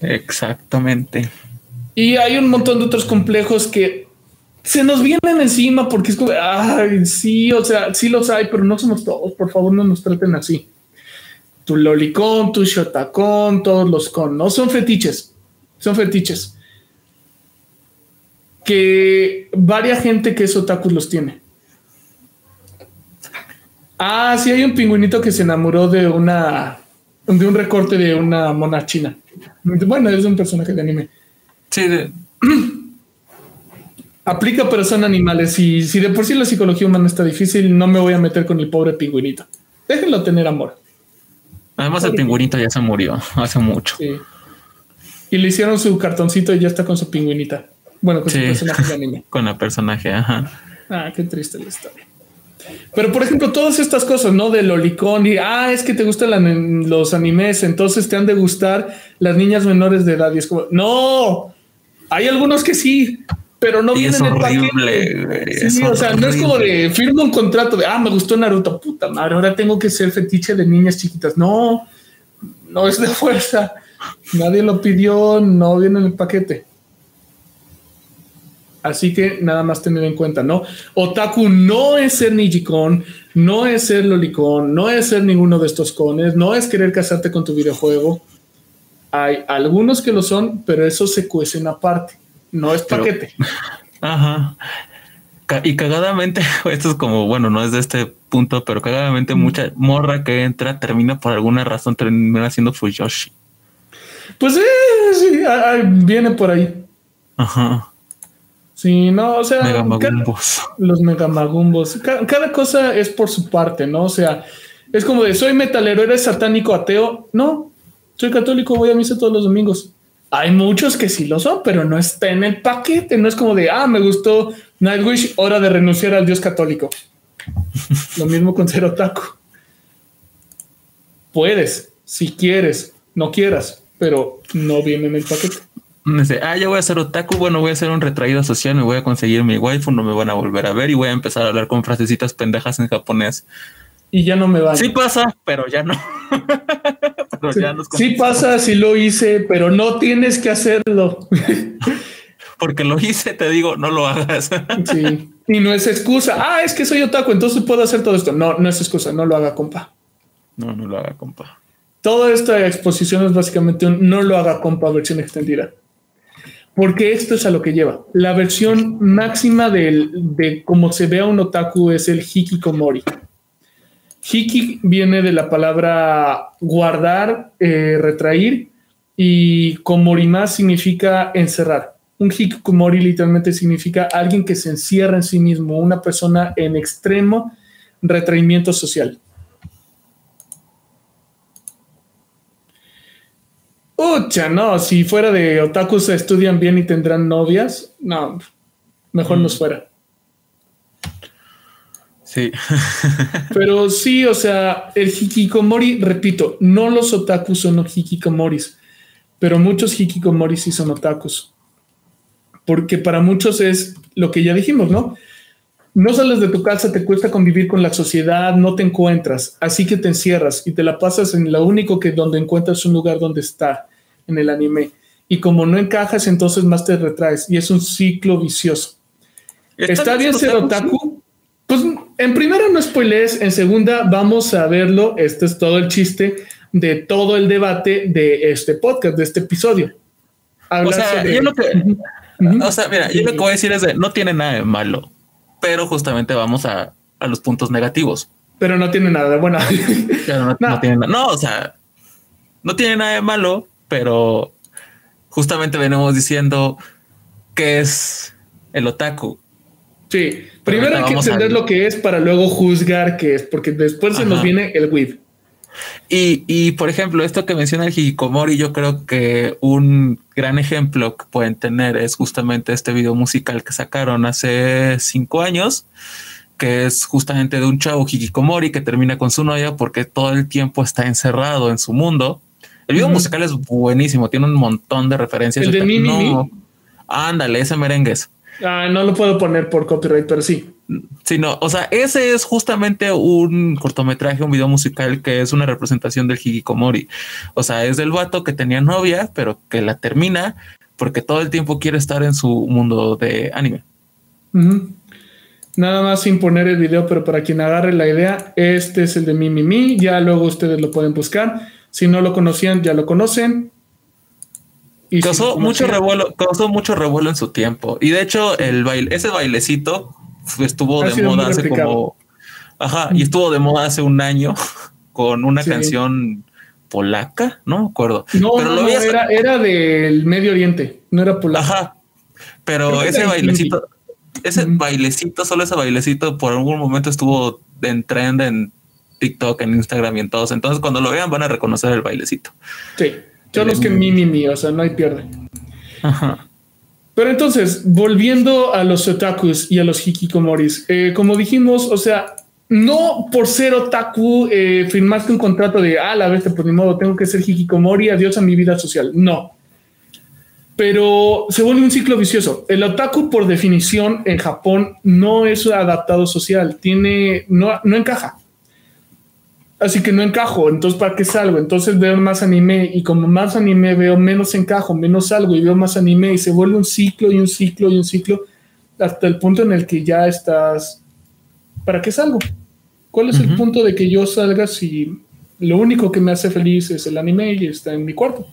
Exactamente. Y hay un montón de otros complejos que se nos vienen encima porque es como, ay, sí, o sea, sí los hay, pero no somos todos. Por favor, no nos traten así. Tu lolicón, tu shotacón, todos los con, no son fetiches, son fetiches. Que varia gente que es otaku los tiene. Sí, hay un pingüinito que se enamoró de un recorte de una mona china. Bueno, es un personaje de anime. Sí, aplica, pero son animales. Y si de por sí la psicología humana está difícil, no me voy a meter con el pobre pingüinito. Déjenlo tener amor. Además, el pingüinito ya se murió hace mucho. Sí. Y le hicieron su cartoncito y ya está con su pingüinita. Bueno, con su personaje de anime. Con la personaje, ajá. Qué triste la historia. Pero, por ejemplo, todas estas cosas, ¿no? De lolicón y, es que te gustan los animes, entonces te han de gustar las niñas menores de edad. Y es como, ¡no! Hay algunos que sí, pero no vienen en el paquete. Sí, o sea, no es como de firmo un contrato de me gustó Naruto, puta madre, ahora tengo que ser fetiche de niñas chiquitas. No, no es de fuerza. Nadie lo pidió, no viene en el paquete. Así que nada más tener en cuenta, ¿no? Otaku no es ser Nijikon, no es ser lolicón, no es ser ninguno de estos cones, no es querer casarte con tu videojuego. Hay algunos que lo son, pero esos se cuecen aparte. No es paquete. Ajá. Y cagadamente, esto es como, bueno, no es de este punto, pero cagadamente mucha morra que entra termina por alguna razón, termina siendo Fujoshi. Pues sí, viene por ahí. Ajá. Sí, no, o sea, los megamagumbos. Cada cosa es por su parte, ¿no? O sea, es como de soy metalero, eres satánico, ateo. No, soy católico, voy a misa todos los domingos. Hay muchos que sí lo son, pero no está en el paquete. No es como de, me gustó Nightwish, hora de renunciar al dios católico. Lo mismo con ser otaku. Puedes, si quieres, no quieras, pero no viene en el paquete. Dice, yo voy a ser otaku, bueno, voy a ser un retraído social, me voy a conseguir mi waifu, no me van a volver a ver y voy a empezar a hablar con frasecitas pendejas en japonés. Y ya no me vale. Sí pasa, pero ya no. Pero sí, ya sí pasa, sí lo hice, pero no tienes que hacerlo. Porque lo hice, te digo, no lo hagas. Sí. Y no es excusa. Es que soy otaku, entonces puedo hacer todo esto. No, no es excusa, no lo haga, compa. No, no lo haga, compa. Toda esta exposición es básicamente un no lo haga, compa, versión extendida. Porque esto es a lo que lleva. La versión máxima de cómo se ve a un otaku es el Hikikomori. Hiki viene de la palabra guardar, retraer, y komorima significa encerrar. Un hikikomori literalmente significa alguien que se encierra en sí mismo, una persona en extremo retraimiento social. Ucha, no, si fuera de otakus se estudian bien y tendrán novias, no, mejor nos fuera. Sí. Pero sí, o sea, el hikikomori, repito, no los otakus son los hikikomoris, pero muchos hikikomoris sí son otakus. Porque para muchos es lo que ya dijimos, ¿no? No sales de tu casa, te cuesta convivir con la sociedad, no te encuentras, así que te encierras y te la pasas en lo único que donde encuentras un lugar donde está, en el anime. Y como no encajas, entonces más te retraes y es un ciclo vicioso. ¿Está bien ser otaku? Pues en primera no spoilees, en segunda vamos a verlo. Este es todo el chiste de todo el debate de este podcast, de este episodio. O sea, yo lo que voy a decir es de no tiene nada de malo. Pero justamente vamos a los puntos negativos. Pero no tiene nada de bueno. No tiene nada de malo, pero justamente venimos diciendo qué es el otaku. Sí, pero primero hay que entender lo que es para luego juzgar qué es, porque después se nos viene el weeb. Y por ejemplo, esto que menciona el hikikomori, yo creo que un gran ejemplo que pueden tener es justamente este video musical que sacaron hace 5 años, que es justamente de un chavo hikikomori que termina con su novia porque todo el tiempo está encerrado en su mundo. El video musical es buenísimo, tiene un montón de referencias. El de Mimi. Ándale, ese merengues. No lo puedo poner por copyright, pero sí. Sí, no, o sea, ese es justamente un cortometraje, un video musical que es una representación del hikikomori. O sea, es del vato que tenía novia, pero que la termina porque todo el tiempo quiere estar en su mundo de anime. Nada más sin poner el video, pero para quien agarre la idea, este es el de Mimimi. Ya luego ustedes lo pueden buscar. Si no lo conocían, ya lo conocen. Y causó mucho revuelo en su tiempo. Y de hecho, ese bailecito estuvo de moda hace como... y estuvo de moda hace un año con una canción polaca, no me acuerdo. Era del Medio Oriente, no era polaca. Pero ese bailecito, ese bailecito por algún momento estuvo en trend en TikTok, en Instagram y en todos. Entonces cuando lo vean van a reconocer el bailecito. Sí. Solo es que mi, o sea, no hay pierde. Pero entonces, volviendo a los otakus y a los hikikomoris, como dijimos, o sea, no por ser otaku firmaste un contrato de la bestia, pues ni modo, tengo que ser hikikomori, adiós a mi vida social. No. Pero se vuelve un ciclo vicioso. El otaku, por definición, en Japón no es adaptado social, no encaja. Así que no encajo, entonces ¿para qué salgo? Entonces veo más anime y como más anime veo menos encajo, menos salgo y veo más anime y se vuelve un ciclo y un ciclo y un ciclo hasta el punto en el que ya estás, ¿para qué salgo? ¿Cuál es el punto de que yo salga si lo único que me hace feliz es el anime y está en mi cuarto?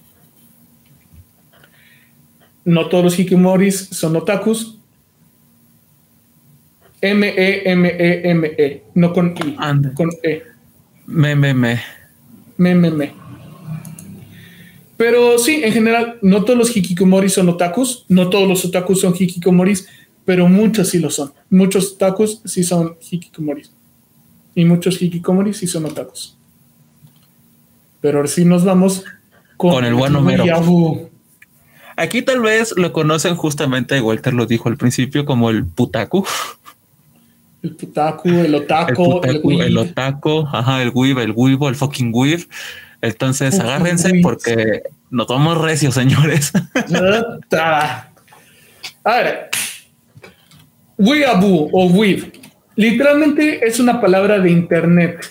No todos los hikikomoris son otakus. M-E-M-E-M-E, no con I, con E. Pero sí, en general, no todos los hikikomoris son otakus, no todos los otakus son hikikomoris, pero muchos sí lo son. Muchos otakus sí son hikikomoris y muchos hikikomoris sí son otakus. Pero ahora sí nos vamos con el buen Homero. Aquí tal vez lo conocen justamente, Walter lo dijo al principio, como el putaku. El putaku, el otaku, el otaku, el weeb, el weebo, el fucking weeb. Entonces agárrense porque nos vamos recios, señores. A ver, weeaboo o weeb literalmente es una palabra de internet.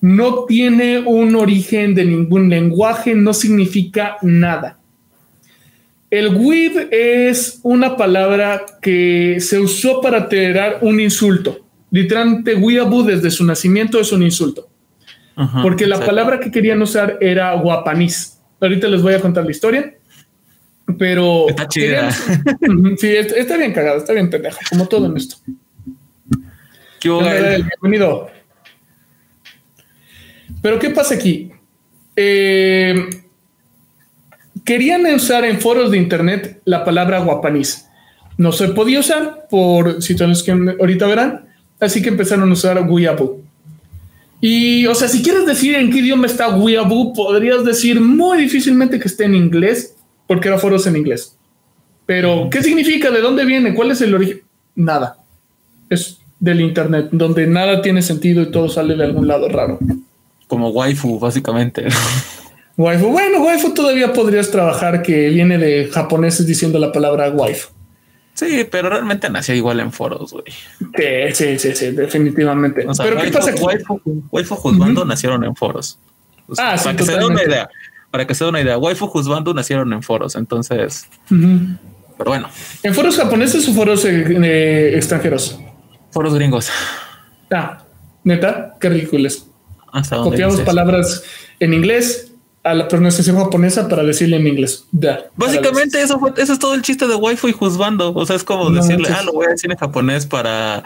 No tiene un origen de ningún lenguaje, no significa nada. El weeb es una palabra que se usó para tirar un insulto. Literalmente, weeaboo desde su nacimiento es un insulto. Porque la palabra que querían usar era guapanís. Ahorita les voy a contar la historia. Pero... está chida. Sí, está bien cagado, está bien pendejo, como todo en esto. Bienvenido. Pero ¿qué pasa aquí? Querían usar en foros de internet la palabra guapanís. No se podía usar por situaciones que ahorita verán. Así que empezaron a usar weeaboo. Y, o sea, si quieres decir en qué idioma está weeaboo, podrías decir muy difícilmente que esté en inglés, porque era foros en inglés. Pero, ¿qué significa? ¿De dónde viene? ¿Cuál es el origen? Nada. Es del internet, donde nada tiene sentido y todo sale de algún lado raro. Como waifu, básicamente. Waifu. Bueno, waifu todavía podrías trabajar, que viene de japoneses diciendo la palabra waifu. Sí, pero realmente nació igual en foros, güey. Sí, definitivamente. O sea, pero waifu, ¿qué pasa aquí? Waifu Husbando nacieron en foros. O sea, para que se dé una idea. Para que se dé una idea, Waifu Husbando nacieron en foros, entonces... Pero bueno. ¿En foros japoneses o foros extranjeros? Foros gringos. Ah, ¿neta? Qué ridículos. Copiamos palabras en inglés a la pronunciación japonesa para decirle en inglés. Básicamente eso es todo el chiste de Waifu y Husbando. O sea, es como decirle, lo voy a decir en japonés para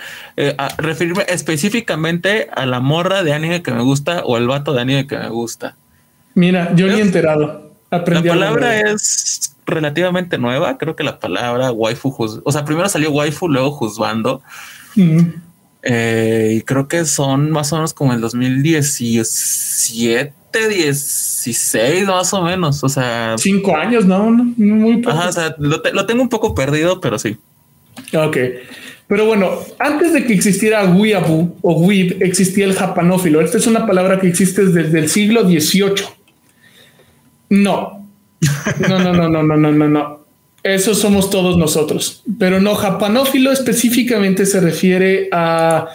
referirme específicamente a la morra de anime que me gusta o el vato de anime que me gusta. Mira, yo ni enterado. Aprendí la palabra es relativamente nueva. Creo que la palabra waifu, o sea, primero salió waifu, luego husbando. Y creo que son más o menos como el 2017, 16, más o menos. O sea, 5 años, no muy poco. Ajá, o sea, lo tengo un poco perdido, pero sí. Ok, pero bueno, antes de que existiera weeaboo o weeb, existía el japanófilo. Esta es una palabra que existe desde el siglo XVIII. No. Eso somos todos nosotros, pero no, japanófilo específicamente se refiere a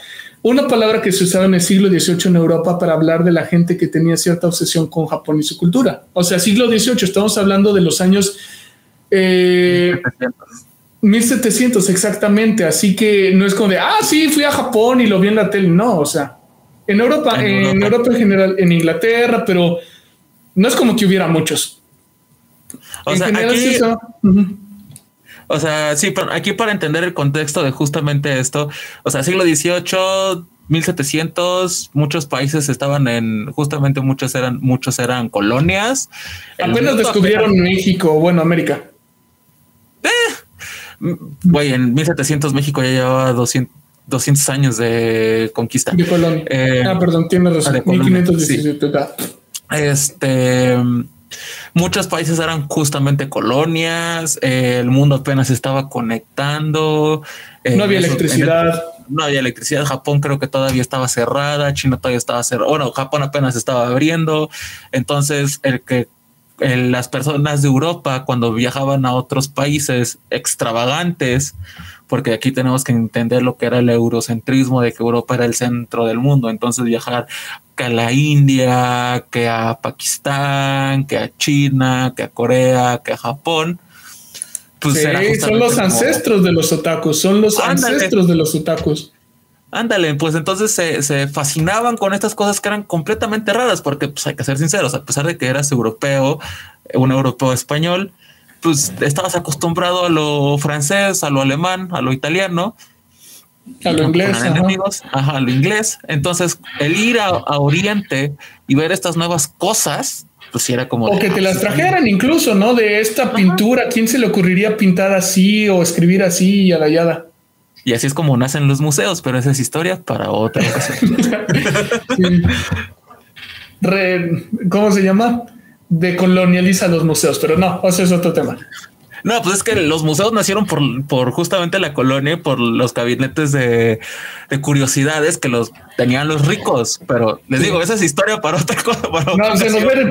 una palabra que se usaba en el siglo XVIII en Europa para hablar de la gente que tenía cierta obsesión con Japón y su cultura. O sea, siglo XVIII, estamos hablando de los años 1700 exactamente. Así que no es como de, sí, fui a Japón y lo vi en la tele. No, o sea, en Europa en general, en Inglaterra, pero no es como que hubiera muchos. O sea, sí, pero aquí para entender el contexto de justamente esto, o sea, siglo XVIII, 1700, muchos países estaban muchos eran colonias. Apenas descubrieron México, bueno, América. Güey, en 1700 México ya llevaba 200 años de conquista. De colonia. Perdón, tienes razón. 1517. Sí. Muchos países eran justamente colonias, el mundo apenas estaba conectando. No había electricidad. No había electricidad. Japón creo que todavía estaba cerrada, China todavía estaba cerrada. Bueno, Japón apenas estaba abriendo. Entonces, las personas de Europa, cuando viajaban a otros países extravagantes, porque aquí tenemos que entender lo que era el eurocentrismo, de que Europa era el centro del mundo. Entonces, viajar que a la India, que a Pakistán, que a China, que a Corea, que a Japón. Pues sí, son los ancestros de los otakus, Ándale, pues entonces se fascinaban con estas cosas que eran completamente raras, porque pues hay que ser sinceros, a pesar de que eras europeo, un europeo español, pues estabas acostumbrado a lo francés, a lo alemán, a lo italiano, a lo inglés, a lo inglés. Entonces el ir a Oriente y ver estas nuevas cosas, pues era como... O que te las trajeran incluso, ¿no? De esta pintura, ¿quién se le ocurriría pintar así o escribir así y a la yada? Y así es como nacen los museos, pero esa es historia para otra ocasión. Sí. ¿Cómo se llama? Decolonializa los museos, pero no, eso es otro tema. No, pues es que los museos nacieron por justamente la colonia, por los gabinetes de curiosidades que los tenían los ricos, pero les digo, esa es historia para otra cosa. Se nos ve el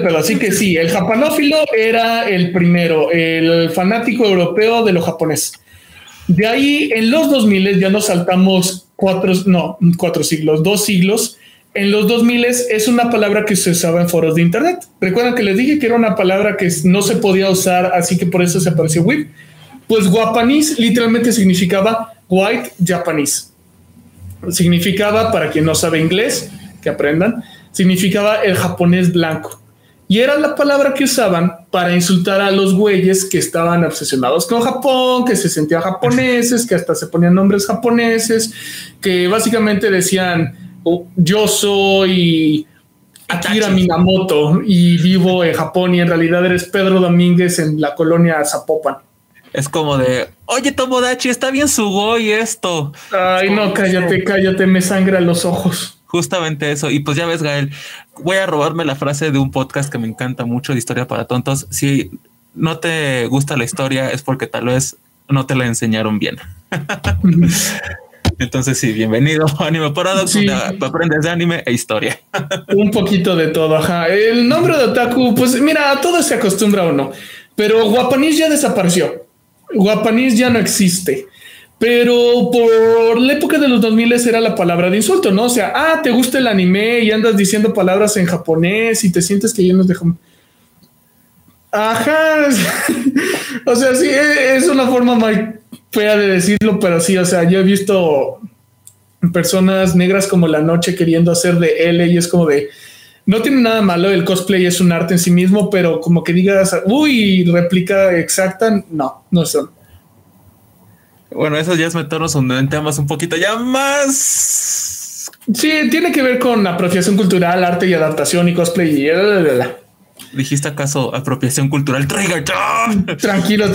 pelo, así que sí, el japanófilo era el primero, el fanático europeo de lo japonés. De ahí, en los 2000 ya nos saltamos dos siglos. En los 2000 es una palabra que se usaba en foros de internet. Recuerdan que les dije que era una palabra que no se podía usar, así que por eso se apareció web. Pues guapanís literalmente significaba white Japanese. Significaba, para quien no sabe inglés, que aprendan, significaba el japonés blanco. Y era la palabra que usaban para insultar a los güeyes que estaban obsesionados con Japón, que se sentían japoneses, que hasta se ponían nombres japoneses, que básicamente decían, yo soy Akira Minamoto y vivo en Japón y en realidad eres Pedro Domínguez en la colonia Zapopan. Es como de, oye Tomodachi, está bien Sugoi esto. Ay, no, cállate, me sangran los ojos. Justamente eso. Y pues ya ves, Gael, voy a robarme la frase de un podcast que me encanta mucho, de Historia para Tontos. Si no te gusta la historia es porque tal vez no te la enseñaron bien. Entonces sí, bienvenido a Anime Paradox, sí. Aprendes de anime e historia. Un poquito de todo, ajá. El nombre de otaku, pues mira, a todo se acostumbra o no. Pero Guapanís ya desapareció. Guapanís ya no existe. Pero por la época de los 2000 era la palabra de insulto, ¿no? O sea, te gusta el anime y andas diciendo palabras en japonés y te sientes que ya nos dejamos. Ajá. O sea, sí, es una forma mal fea de decirlo, pero sí, o sea, yo he visto personas negras como la noche queriendo hacer de L y es como de, no tiene nada malo, el cosplay es un arte en sí mismo, pero como que digas, uy, réplica exacta, no son. Bueno, eso ya es meternos en temas un poquito ya más. Sí, tiene que ver con apropiación cultural, arte y adaptación y cosplay. Y ¿dijiste acaso apropiación cultural? ¡Trigger! Tranquilo.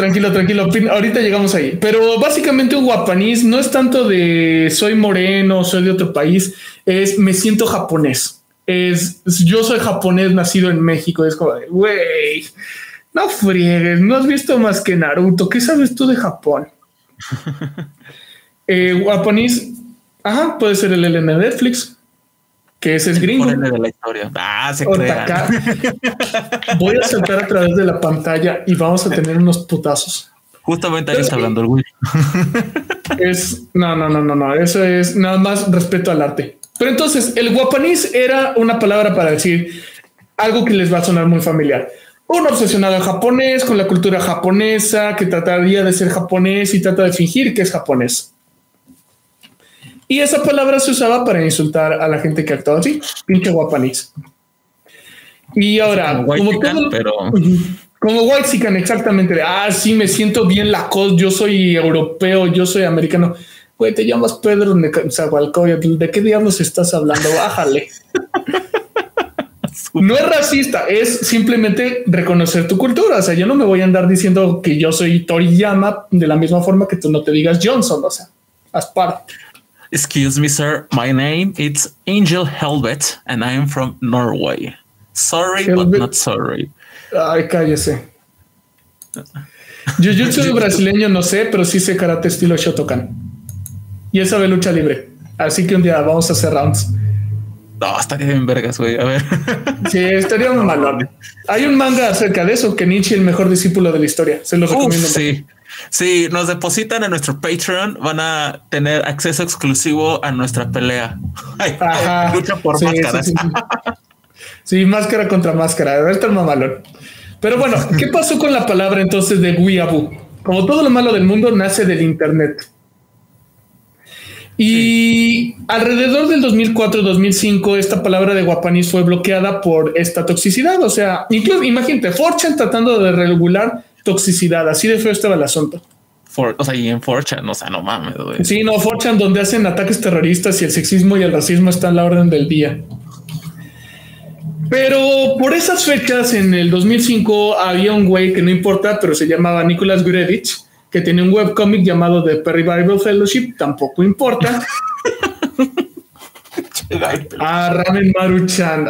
Ahorita llegamos ahí. Pero básicamente un guapanís no es tanto de soy moreno, soy de otro país. Es me siento japonés. Yo soy japonés nacido en México. Es como, güey, no friegues. No has visto más que Naruto. ¿Qué sabes tú de Japón? Guapanís, ajá, puede ser el LN de Netflix, que ese es gringo. De la historia. Se crea. Voy a saltar a través de la pantalla y vamos a tener unos putazos. Justamente ahí está hablando el güey. No, eso es nada más respeto al arte. Pero entonces, el guapanís era una palabra para decir algo que les va a sonar muy familiar. Un obsesionado japonés con la cultura japonesa que trataría de ser japonés y trata de fingir que es japonés. Y esa palabra se usaba para insultar a la gente que actuaba así, pinche guapanís. Y ahora, como whitezican, exactamente. Sí, me siento bien Lacoste, yo soy europeo, yo soy americano. Güey, te llamas Pedro Nezahualcóyotl, ¿de qué diablos estás hablando? Bájale. No es racista, es simplemente reconocer tu cultura. O sea, yo no me voy a andar diciendo que yo soy Toriyama de la misma forma que tú no te digas Johnson. O sea, aspara. Excuse me, sir. My name is Angel Helvet and I am from Norway. Sorry, Helvet. But not sorry. Ay, cállese. Jujutsu brasileño no sé, pero sí sé karate estilo Shotokan. Y él sabe lucha libre. Así que un día vamos a hacer rounds. No, estaría bien vergas, güey. A ver. Sí, estaría un malón. Hay un manga acerca de eso, Kenichi, el mejor discípulo de la historia. Se los recomiendo. Sí. Si nos depositan en nuestro Patreon, van a tener acceso exclusivo a nuestra pelea. Ajá. Lucha por máscaras. Sí, máscara contra máscara. Debe estar mamalón. Pero bueno, ¿qué pasó con la palabra entonces de Weeaboo? Como todo lo malo del mundo, nace del internet. Y alrededor del 2004-2005 esta palabra de guapanís fue bloqueada por esta toxicidad. O sea, incluso imagínate 4chan tratando de regular toxicidad. Así de feo estaba el asunto. Y en 4chan, o sea, no mames. Güey. Sí, no, 4chan donde hacen ataques terroristas y el sexismo y el racismo están a la orden del día. Pero por esas fechas en el 2005 había un güey que no importa, pero se llamaba Nicholas Gurevich, que tiene un webcómic llamado The Perry Bible Fellowship, tampoco importa. Ramen Maruchan.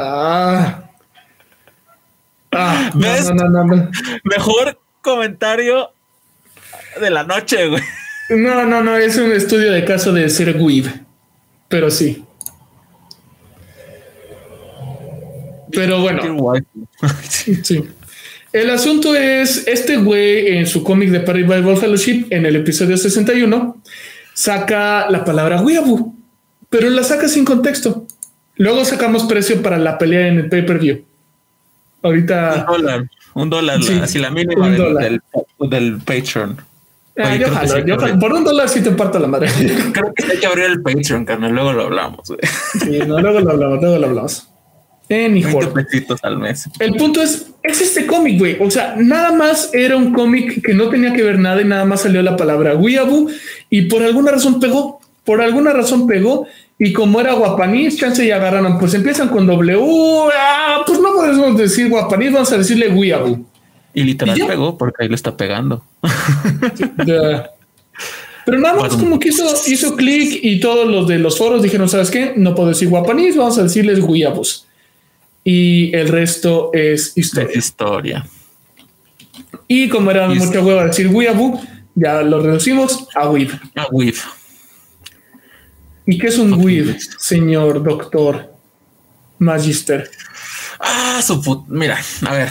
¿Ves? No. Mejor comentario de la noche, güey. No, es un estudio de caso de ser weeb, pero sí. Pero bueno. Sí. El asunto es, este güey en su cómic de Perry Bible Fellowship, en el episodio 61, saca la palabra weeaboo, pero la saca sin contexto. Luego sacamos precio para la pelea en el pay-per-view. Ahorita... $1, sí, así la mínima del Patreon. Yo por $1 sí te parto la madre. Creo que hay que abrir el Patreon, carnal, luego lo hablamos. Sí, no, luego lo hablamos. Al mes. El punto es este cómic, güey. O sea, nada más era un cómic que no tenía que ver nada y nada más salió la palabra weeaboo y por alguna razón pegó. Y como era guapanís, chance ya agarraron, pues empiezan con W, pues no podemos decir guapanís, vamos a decirle Weeaboo. Y literal ¿y pegó porque ahí lo está pegando. Pero nada más como que hizo clic y todos los de los foros dijeron, ¿sabes qué? No puedo decir guapanís, vamos a decirles Weeaboos. Y el resto es historia. Es historia. Y como era y mucha hueva decir Weeaboo, ya lo reducimos a Weeb. A Weeb. ¿Y qué es un weeb, señor doctor magister? Ah, su puta. Mira, a ver.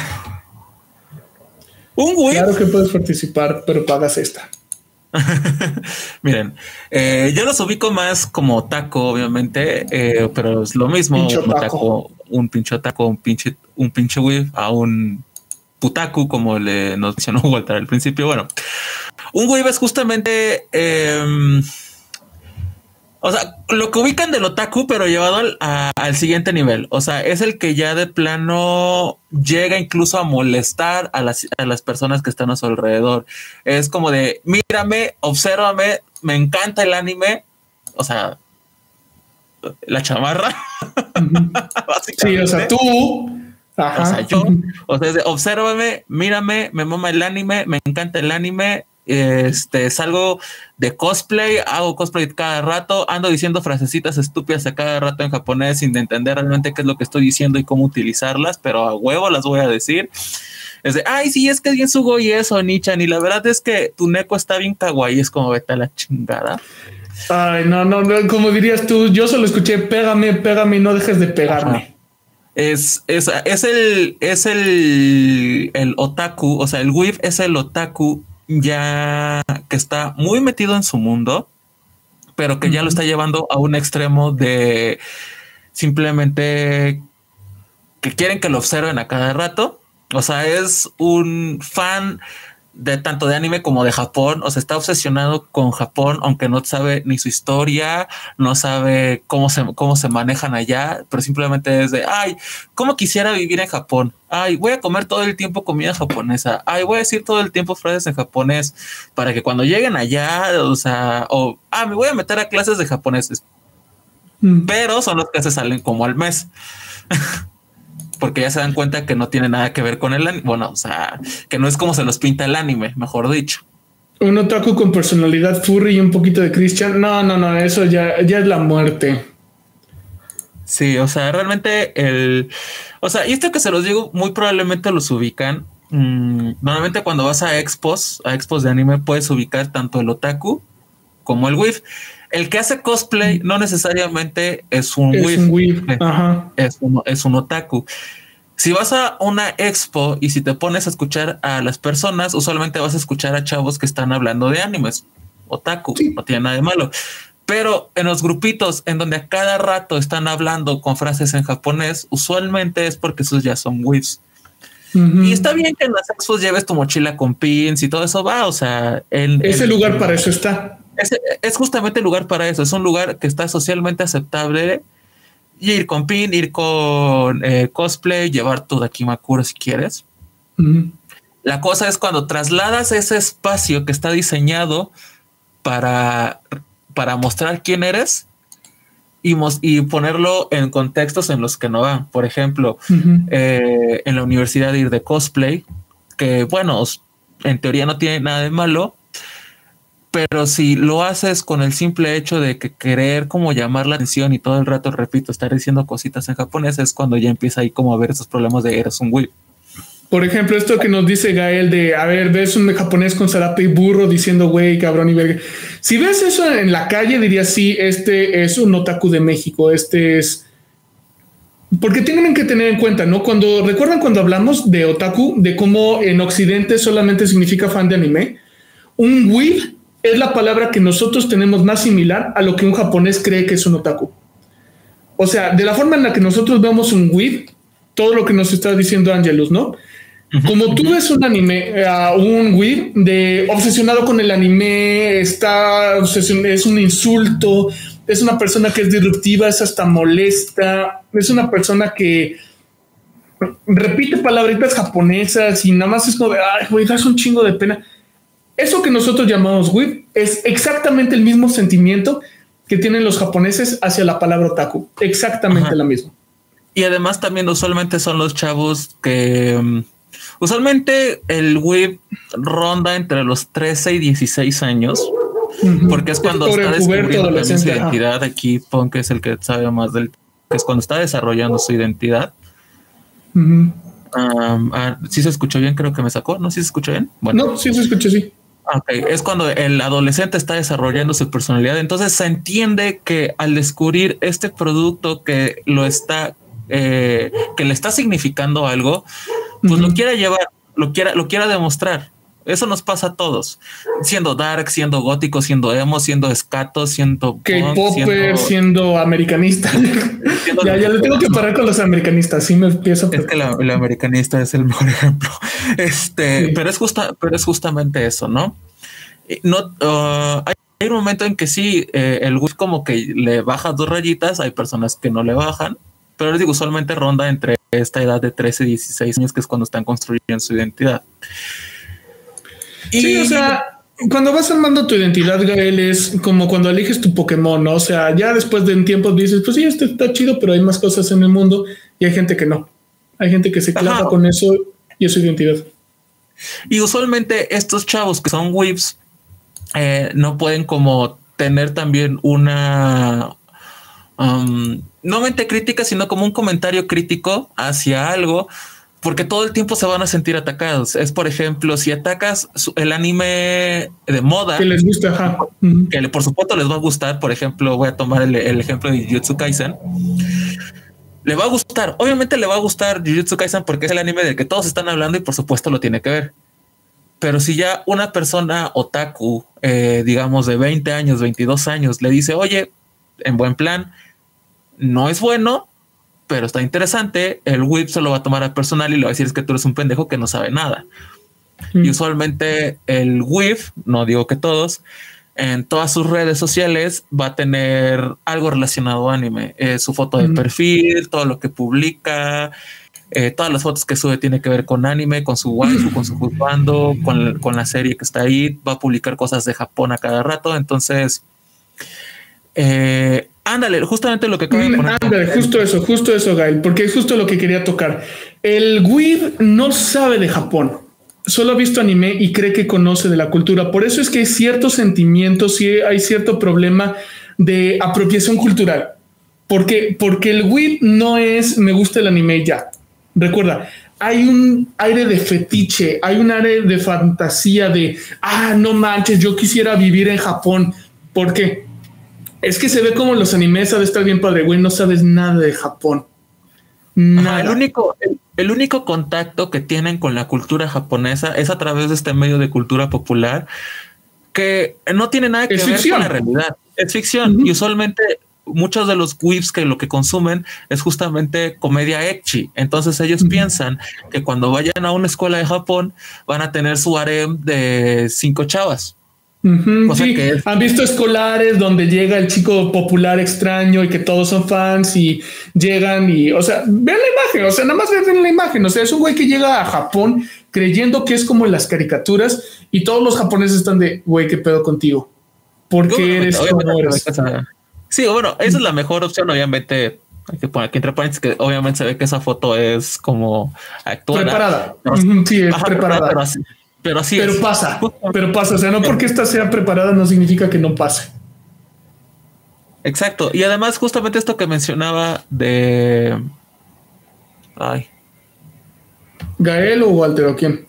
Un weeb. Claro que puedes participar, pero pagas esta. Miren, yo los ubico más como taco, obviamente, pero es lo mismo. Un pinche weeb a un putaku, como le nos mencionó Walter al principio. Bueno, un weeb es justamente... o sea, lo que ubican del otaku, pero llevado al siguiente nivel. O sea, es el que ya de plano llega incluso a molestar a las personas que están a su alrededor. Es como de, mírame, obsérvame, me encanta el anime. O sea, la chamarra. Sí, o sea, tú... Ajá. O sea, yo. O sea, es de, obsérvame, mírame, me mama el anime, me encanta el anime... salgo de cosplay, hago cosplay cada rato, ando diciendo frasecitas estúpidas a cada rato en japonés sin entender realmente qué es lo que estoy diciendo y cómo utilizarlas, pero a huevo las voy a decir. Es de, ay, sí, es que bien Sugoi eso, Nichan, y la verdad es que tu Neko está bien kawaii, es como vete a la chingada. Ay, no, como dirías tú, yo solo escuché pégame y no dejes de pegarme. Ajá. Es el otaku, o sea, el weeb es el otaku ya que está muy metido en su mundo, pero que ya lo está llevando a un extremo de simplemente que quieren que lo observen a cada rato. O sea, es un fan de tanto de anime como de Japón. O sea, está obsesionado con Japón, aunque no sabe ni su historia, no sabe cómo se manejan allá, pero simplemente es de, ay, cómo quisiera vivir en Japón. Ay, voy a comer todo el tiempo comida japonesa. Ay, voy a decir todo el tiempo frases en japonés para que cuando lleguen allá, o sea, me voy a meter a clases de japoneses. Pero son los que se salen como al mes. Porque ya se dan cuenta que no tiene nada que ver con el anime. Bueno, o sea, que no es como se los pinta el anime, mejor dicho. Un otaku con personalidad furry y un poquito de Christian. No, eso ya es la muerte. Sí, o sea, realmente o sea, y esto que se los digo, muy probablemente los ubican. Normalmente cuando vas a expos de anime, puedes ubicar tanto el otaku como el weeb. El que hace cosplay no necesariamente es un weeb. Es un otaku. Si vas a una expo y si te pones a escuchar a las personas, usualmente vas a escuchar a chavos que están hablando de animes. Otaku, sí. No tiene nada de malo. Pero en los grupitos en donde a cada rato están hablando con frases en japonés, usualmente es porque esos ya son weebs. Y está bien que en las expos lleves tu mochila con pins y todo eso va. O sea, ese lugar para eso está. Es justamente el lugar para eso. Es un lugar que está socialmente aceptable y ir con pin, ir con cosplay, llevar tu Dakimakura si quieres. La cosa es cuando trasladas ese espacio que está diseñado para mostrar quién eres y ponerlo en contextos en los que no van. Por ejemplo, en la universidad ir de cosplay, que bueno, en teoría no tiene nada de malo. Pero si lo haces con el simple hecho de que querer como llamar la atención y todo el rato, repito, estar diciendo cositas en japonés, es cuando ya empieza ahí como a ver esos problemas de eres un weeb. Por ejemplo, esto que nos dice Gael de, a ver, ves un japonés con zarape y burro diciendo güey, cabrón y verga. Si ves eso en la calle, dirías, sí, este es un otaku de México, este es... Porque tienen que tener en cuenta, ¿no? ¿Recuerdan cuando hablamos de otaku, de cómo en Occidente solamente significa fan de anime? Un weeb es la palabra que nosotros tenemos más similar a lo que un japonés cree que es un otaku. O sea, de la forma en la que nosotros vemos un weeb, todo lo que nos está diciendo Angelus, ¿no? Como tú ves un anime, un weeb de obsesionado con el anime, es un insulto, es una persona que es disruptiva, es hasta molesta, es una persona que repite palabritas japonesas y nada más es como de, ay, güey, das un chingo de pena. Eso que nosotros llamamos weeb es exactamente el mismo sentimiento que tienen los japoneses hacia la palabra otaku. Exactamente. Ajá. La misma. Y además también usualmente son los chavos que... usualmente el web ronda entre los 13 y 16 años. Uh-huh. Porque es cuando está descubriendo la su identidad. Ajá. Aquí Punk es el que sabe más del... que es cuando está desarrollando su identidad. Uh-huh. ¿Sí se escuchó bien? Creo que me sacó. ¿No? ¿Sí se escuchó bien? Bueno. No, sí se escuchó, sí. Okay. Es cuando el adolescente está desarrollando su personalidad. Entonces se entiende que al descubrir este producto que lo está, que le está significando algo, pues lo quiera llevar, lo quiera demostrar. Eso nos pasa a todos, siendo dark, siendo gótico, siendo emo, siendo escato, siendo K-popper, siendo americanista. Ya le tengo que parar con los americanistas. Sí, me empiezo. Es que el americanista es el mejor ejemplo. Sí. Pero es justamente eso, ¿no? Hay un momento en que sí, el gusto como que le baja dos rayitas. Hay personas que no le bajan, pero les digo, usualmente ronda entre esta edad de 13 y 16 años, que es cuando están construyendo su identidad. Sí, o sea, cuando vas armando tu identidad, Gael, es como cuando eliges tu Pokémon, ¿no? O sea, ya después de un tiempo dices, pues sí, esto está chido, pero hay más cosas en el mundo y hay gente que no. Hay gente que se clava con eso y es su identidad. Y usualmente estos chavos que son whips no pueden como tener también una... no mente crítica, sino como un comentario crítico hacia algo, porque todo el tiempo se van a sentir atacados. Es, por ejemplo, si atacas el anime de moda que les gusta, ajá, que por supuesto les va a gustar. Por ejemplo, voy a tomar el ejemplo de Jujutsu Kaisen. Le va a gustar, obviamente le va a gustar Jujutsu Kaisen porque es el anime del que todos están hablando y por supuesto lo tiene que ver. Pero si ya una persona otaku, digamos de 20 años, 22 años, le dice, oye, en buen plan, no es bueno, pero está interesante, el whip se lo va a tomar a personal y le va a decir, es que tú eres un pendejo que no sabe nada. Y usualmente el whip, no digo que todos, en todas sus redes sociales va a tener algo relacionado a anime, su foto de perfil, todo lo que publica, todas las fotos que sube tiene que ver con anime, con su waifu, con su husbando, con la serie que está ahí, va a publicar cosas de Japón a cada rato. Entonces, ándale, justamente lo que acabo de poner. Ándale, justo eso, Gael, porque es justo lo que quería tocar. El weeb no sabe de Japón, solo ha visto anime y cree que conoce de la cultura. Por eso es que hay ciertos sentimientos y hay cierto problema de apropiación cultural. Porque el weeb no es me gusta el anime ya. Recuerda, hay un aire de fetiche, hay un aire de fantasía de, no manches, yo quisiera vivir en Japón. ¿Por qué? Es que se ve como los animes, sabe estar bien padre, güey, no sabes nada de Japón. Nada. Ajá, el único contacto que tienen con la cultura japonesa es a través de este medio de cultura popular que no tiene nada que ver con la realidad. Es ficción. Y usualmente muchos de los weebs que lo que consumen es justamente comedia ecchi. Entonces ellos piensan que cuando vayan a una escuela de Japón van a tener su harem de 5 chavas. Sí. Que han visto escolares donde llega el chico popular extraño y que todos son fans y llegan y, o sea, vean la imagen, o sea, nada más vean la imagen, o sea, es un güey que llega a Japón creyendo que es como en las caricaturas y todos los japoneses están de, güey, ¿qué pedo contigo? ¿Por qué eres como eres? Sí, bueno, esa es la mejor opción, obviamente. Hay que poner aquí entre paréntesis que obviamente se ve que esa foto es como actuada. Preparada. Sí, es preparada. Pero así es. Pasa. O sea, no porque esta sea preparada no significa que no pase. Exacto. Y además, justamente esto que mencionaba de... ¿Gael o Walter o quién?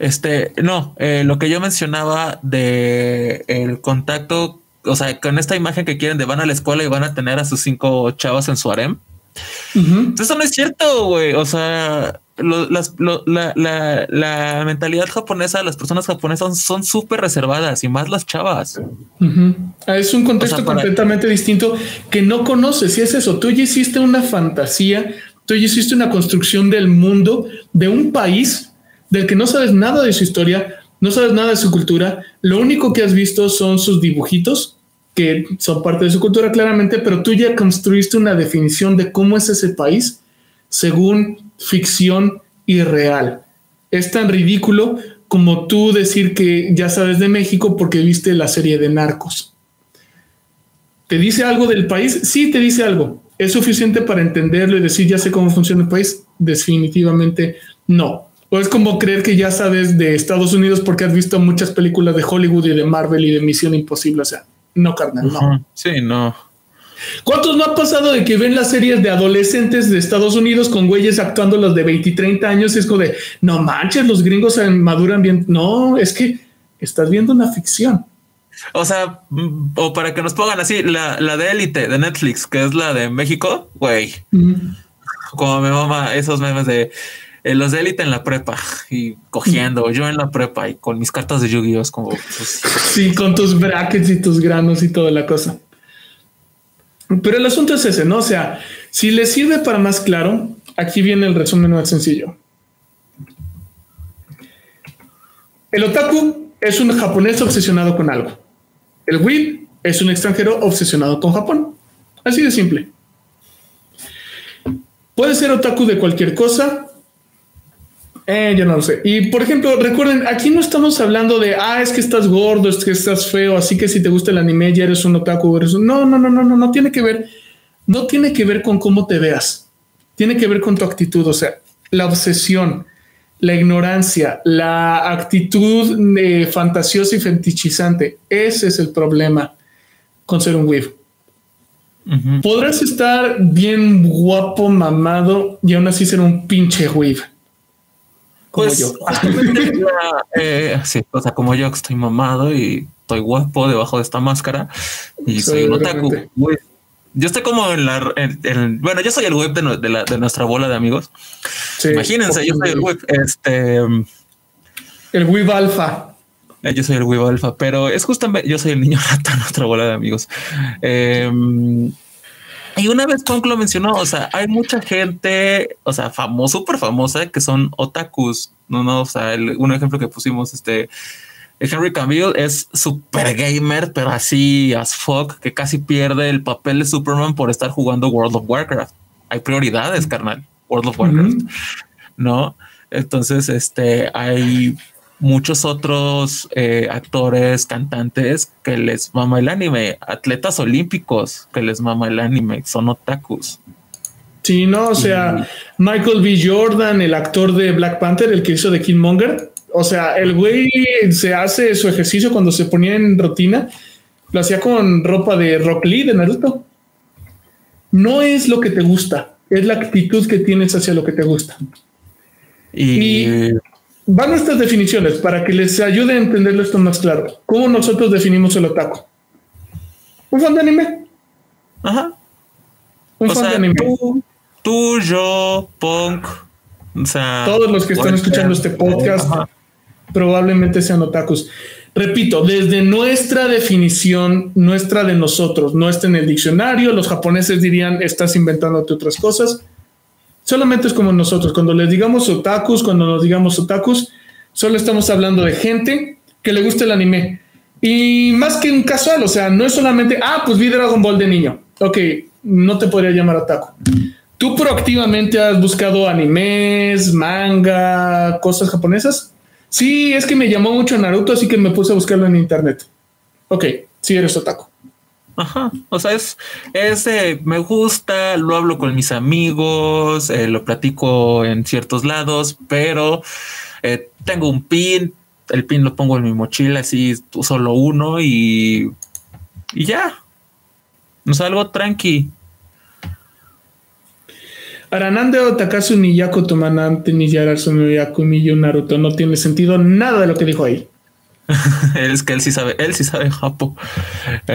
Lo que yo mencionaba de el contacto, o sea, con esta imagen que quieren de van a la escuela y van a tener a sus 5 chavas en su harem. Eso no es cierto, güey. O sea... La mentalidad japonesa, las personas japonesas son súper reservadas y más las chavas. Es un contexto, o sea, completamente distinto que no conoces. Y es eso. Tú ya hiciste una fantasía, tú ya hiciste una construcción del mundo, de un país del que no sabes nada de su historia, no sabes nada de su cultura. Lo único que has visto son sus dibujitos, que son parte de su cultura claramente, pero tú ya construiste una definición de cómo es ese país según ficción y real. Es tan ridículo como tú decir que ya sabes de México porque viste la serie de Narcos. ¿Te dice algo del país? Sí, te dice algo. ¿Es suficiente para entenderlo y decir ya sé cómo funciona el país? Definitivamente no. O es como creer que ya sabes de Estados Unidos porque has visto muchas películas de Hollywood y de Marvel y de Misión Imposible. O sea, no, carnal, no. Sí, no. ¿Cuántos no ha pasado de que ven las series de adolescentes de Estados Unidos con güeyes actuando los de 20 y 30 años? Es como de, no manches, los gringos maduran bien. No, es que estás viendo una ficción. O sea, o para que nos pongan así, la de Élite de Netflix, que es la de México, güey. Mm-hmm. Como me mama esos memes de los de Élite en la prepa y cogiendo, mm-hmm. Yo en la prepa y con mis cartas de Yu-Gi-Oh! Como, pues, sí, con tus brackets y tus granos y toda la cosa. Pero el asunto es ese, ¿no? O sea, si les sirve para más claro, aquí viene el resumen más sencillo. El otaku es un japonés obsesionado con algo. El weeb es un extranjero obsesionado con Japón. Así de simple. Puede ser otaku de cualquier cosa. Yo no lo sé. Y por ejemplo, recuerden, aquí no estamos hablando de, es que estás gordo, es que estás feo, así que si te gusta el anime ya eres un otaku. No tiene que ver. No tiene que ver con cómo te veas. Tiene que ver con tu actitud. O sea, la obsesión, la ignorancia, la actitud fantasiosa y fetichizante. Ese es el problema con ser un weeb. Uh-huh. Podrás estar bien guapo, mamado y aún así ser un pinche weeb. Pues yo. Sí, o sea, como yo que estoy mamado y estoy guapo debajo de esta máscara y soy un otaku. Yo estoy como en la... bueno, yo soy el web de nuestra bola de amigos. Sí, imagínense, yo soy el web. El web alfa. Yo soy el web alfa, pero es justamente... Yo soy el niño rata de nuestra bola de amigos. Y una vez Punk lo mencionó, o sea, hay mucha gente, o sea, súper famosa que son otakus. No, o sea, un ejemplo que pusimos, Henry Cavill es super gamer, pero así as fuck, que casi pierde el papel de Superman por estar jugando World of Warcraft. Hay prioridades, carnal. World of Warcraft, uh-huh. ¿No? Entonces, hay muchos otros actores, cantantes que les mama el anime, atletas olímpicos que les mama el anime, son otakus. Sí, no, o sea, Michael B. Jordan, el actor de Black Panther, el que hizo de Killmonger, o sea, el güey se hace su ejercicio cuando se ponía en rutina, lo hacía con ropa de Rock Lee, de Naruto. No es lo que te gusta, es la actitud que tienes hacia lo que te gusta. Y van nuestras definiciones para que les ayude a entenderlo esto más claro. ¿Cómo nosotros definimos el otaku? Un fan de anime. Ajá. Un fan de anime. Tú, yo, Punk. O sea, todos los que están escuchando este podcast probablemente sean otakus. Repito, desde nuestra definición, nuestra de nosotros, no está en el diccionario. Los japoneses dirían, estás inventándote otras cosas. Solamente es como nosotros, cuando les digamos otakus, cuando nos digamos otakus, solo estamos hablando de gente que le gusta el anime. Y más que un casual, o sea, no es solamente, pues vi Dragon Ball de niño. Ok, no te podría llamar otaku. ¿Tú proactivamente has buscado animes, manga, cosas japonesas? Sí, es que me llamó mucho Naruto, así que me puse a buscarlo en internet. Ok, sí eres otaku. Ajá, o sea, me gusta, lo hablo con mis amigos, lo platico en ciertos lados, pero tengo un pin, el pin lo pongo en mi mochila, así solo uno y ya. O sea, algo tranqui. Aranande o Takasu ni Yako Tomanante ni Yarasu ni Yaku ni yo Naruto. No tiene sentido nada de lo que dijo ahí. Es que él sí sabe japo.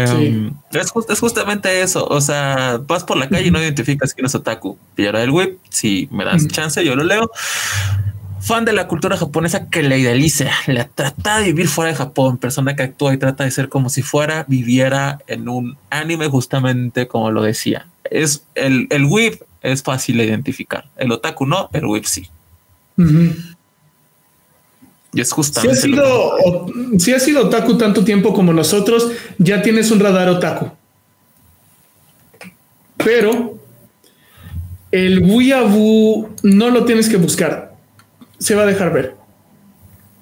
Sí. Es justamente eso. O sea, vas por la calle y no identificas quién es otaku. Y ahora el web, si me das chance, yo lo leo. Fan de la cultura japonesa que la idealiza, la trata de vivir fuera de Japón, persona que actúa y trata de ser como si viviera en un anime, justamente como lo decía. Es el web es fácil de identificar. El otaku no, el web sí. Uh-huh. Y es justamente si has sido otaku tanto tiempo como nosotros, ya tienes un radar otaku. Pero el weeaboo no lo tienes que buscar. Se va a dejar ver.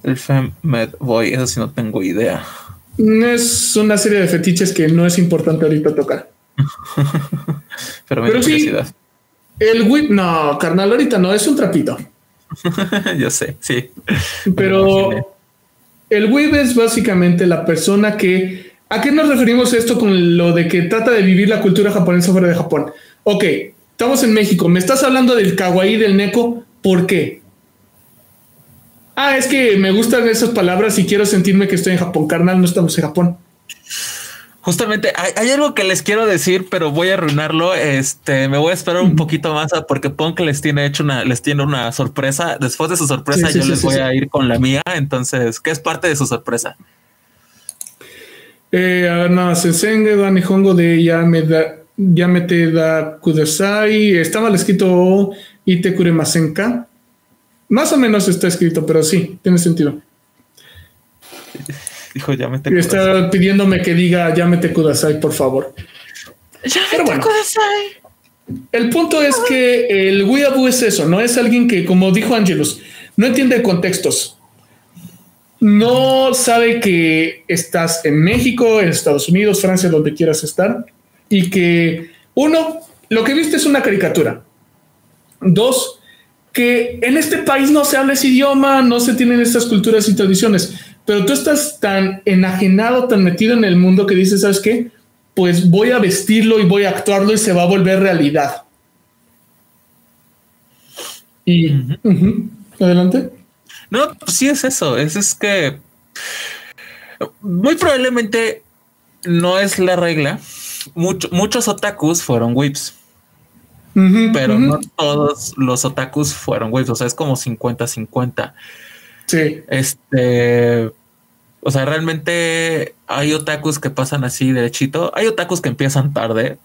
El femmed boy, eso sí no tengo idea. Es una serie de fetiches que no es importante ahorita tocar. Pero sí, el whip, no, carnal, ahorita no, es un trapito. Yo sé, sí. Pero el whip es básicamente la persona que... ¿A qué nos referimos esto con lo de que trata de vivir la cultura japonesa fuera de Japón? Ok, estamos en México, me estás hablando del kawaii, del neko, ¿por qué? Ah, es que me gustan esas palabras y quiero sentirme que estoy en Japón. Carnal, no estamos en Japón. Justamente hay algo que les quiero decir, pero voy a arruinarlo. Me voy a esperar un poquito más porque Punk les tiene una sorpresa. Después de su sorpresa, yo les voy a ir con la mía. Entonces, ¿qué es parte de su sorpresa? A ver, no, Sensenge, Dani Hongo de Yamete da Kudasai. Está mal escrito Ite Kuremasenka. Más o menos está escrito, pero sí, tiene sentido. Dijo, llámete está Kudasai. Pidiéndome que diga llámete Kudasai, por favor. Llámete bueno, Kudasai. El punto es que el weeaboo es eso, no es alguien que, como dijo Angelus, no entiende contextos. No sabe que estás en México, en Estados Unidos, Francia, donde quieras estar. Y que, uno, lo que viste es una caricatura. Dos, que en este país no se habla ese idioma, no se tienen estas culturas y tradiciones. Pero tú estás tan enajenado, tan metido en el mundo que dices, ¿sabes qué? Pues voy a vestirlo y voy a actuarlo y se va a volver realidad. Y adelante. No, sí es eso. Es que muy probablemente no es la regla. Muchos otakus fueron whips. Pero no todos los otakus fueron whips. O sea, es como 50-50. Sí. O sea, realmente hay otakus que pasan así derechito. Hay otakus que empiezan tarde.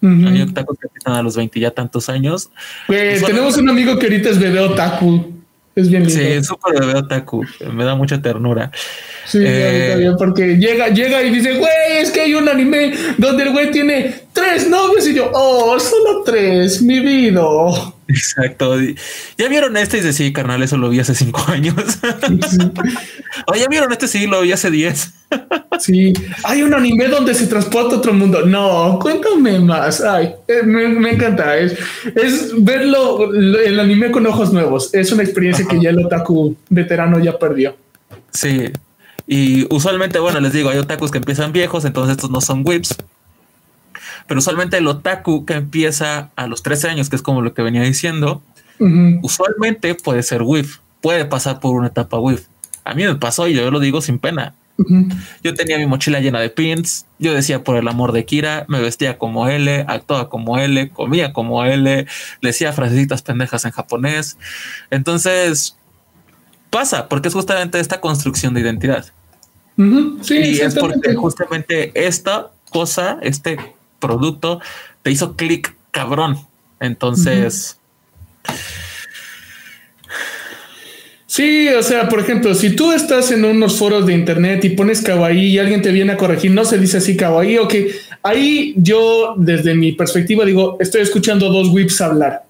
Hay otakus que empiezan a los 20 ya tantos años. Tenemos un amigo que ahorita es bebé otaku. Es bien lindo. Sí, es súper bebé otaku. Me da mucha ternura. Sí, bien, porque llega y dice, güey, es que hay un anime donde el güey tiene 3 novios y yo, oh, solo 3, mi vida. Exacto. ¿Ya vieron este? Y dice, sí, carnal, eso lo vi hace 5 años. Sí. O ya vieron este, sí, lo vi hace 10. Sí, hay un anime donde se transporta a otro mundo. No, cuéntame más. Ay, me encanta. Es verlo, el anime con ojos nuevos. Es una experiencia que ya el otaku veterano ya perdió. Sí, y usualmente, bueno, les digo, hay otakus que empiezan viejos, entonces estos no son whips. Pero usualmente el otaku que empieza a los 13 años, que es como lo que venía diciendo, usualmente puede ser whip, puede pasar por una etapa whip. A mí me pasó y yo lo digo sin pena. Yo tenía mi mochila llena de pins, yo decía por el amor de Kira, me vestía como L, actuaba como L, comía como L, decía frasecitas pendejas en japonés. Entonces pasa, porque es justamente esta construcción de identidad. Sí, y es porque justamente esta cosa, este producto te hizo clic, cabrón. Entonces sí, o sea, por ejemplo, si tú estás en unos foros de internet y pones kawaii y alguien te viene a corregir, no se dice así kawaii, ok. Ahí yo, desde mi perspectiva, digo, estoy escuchando 2 whips hablar.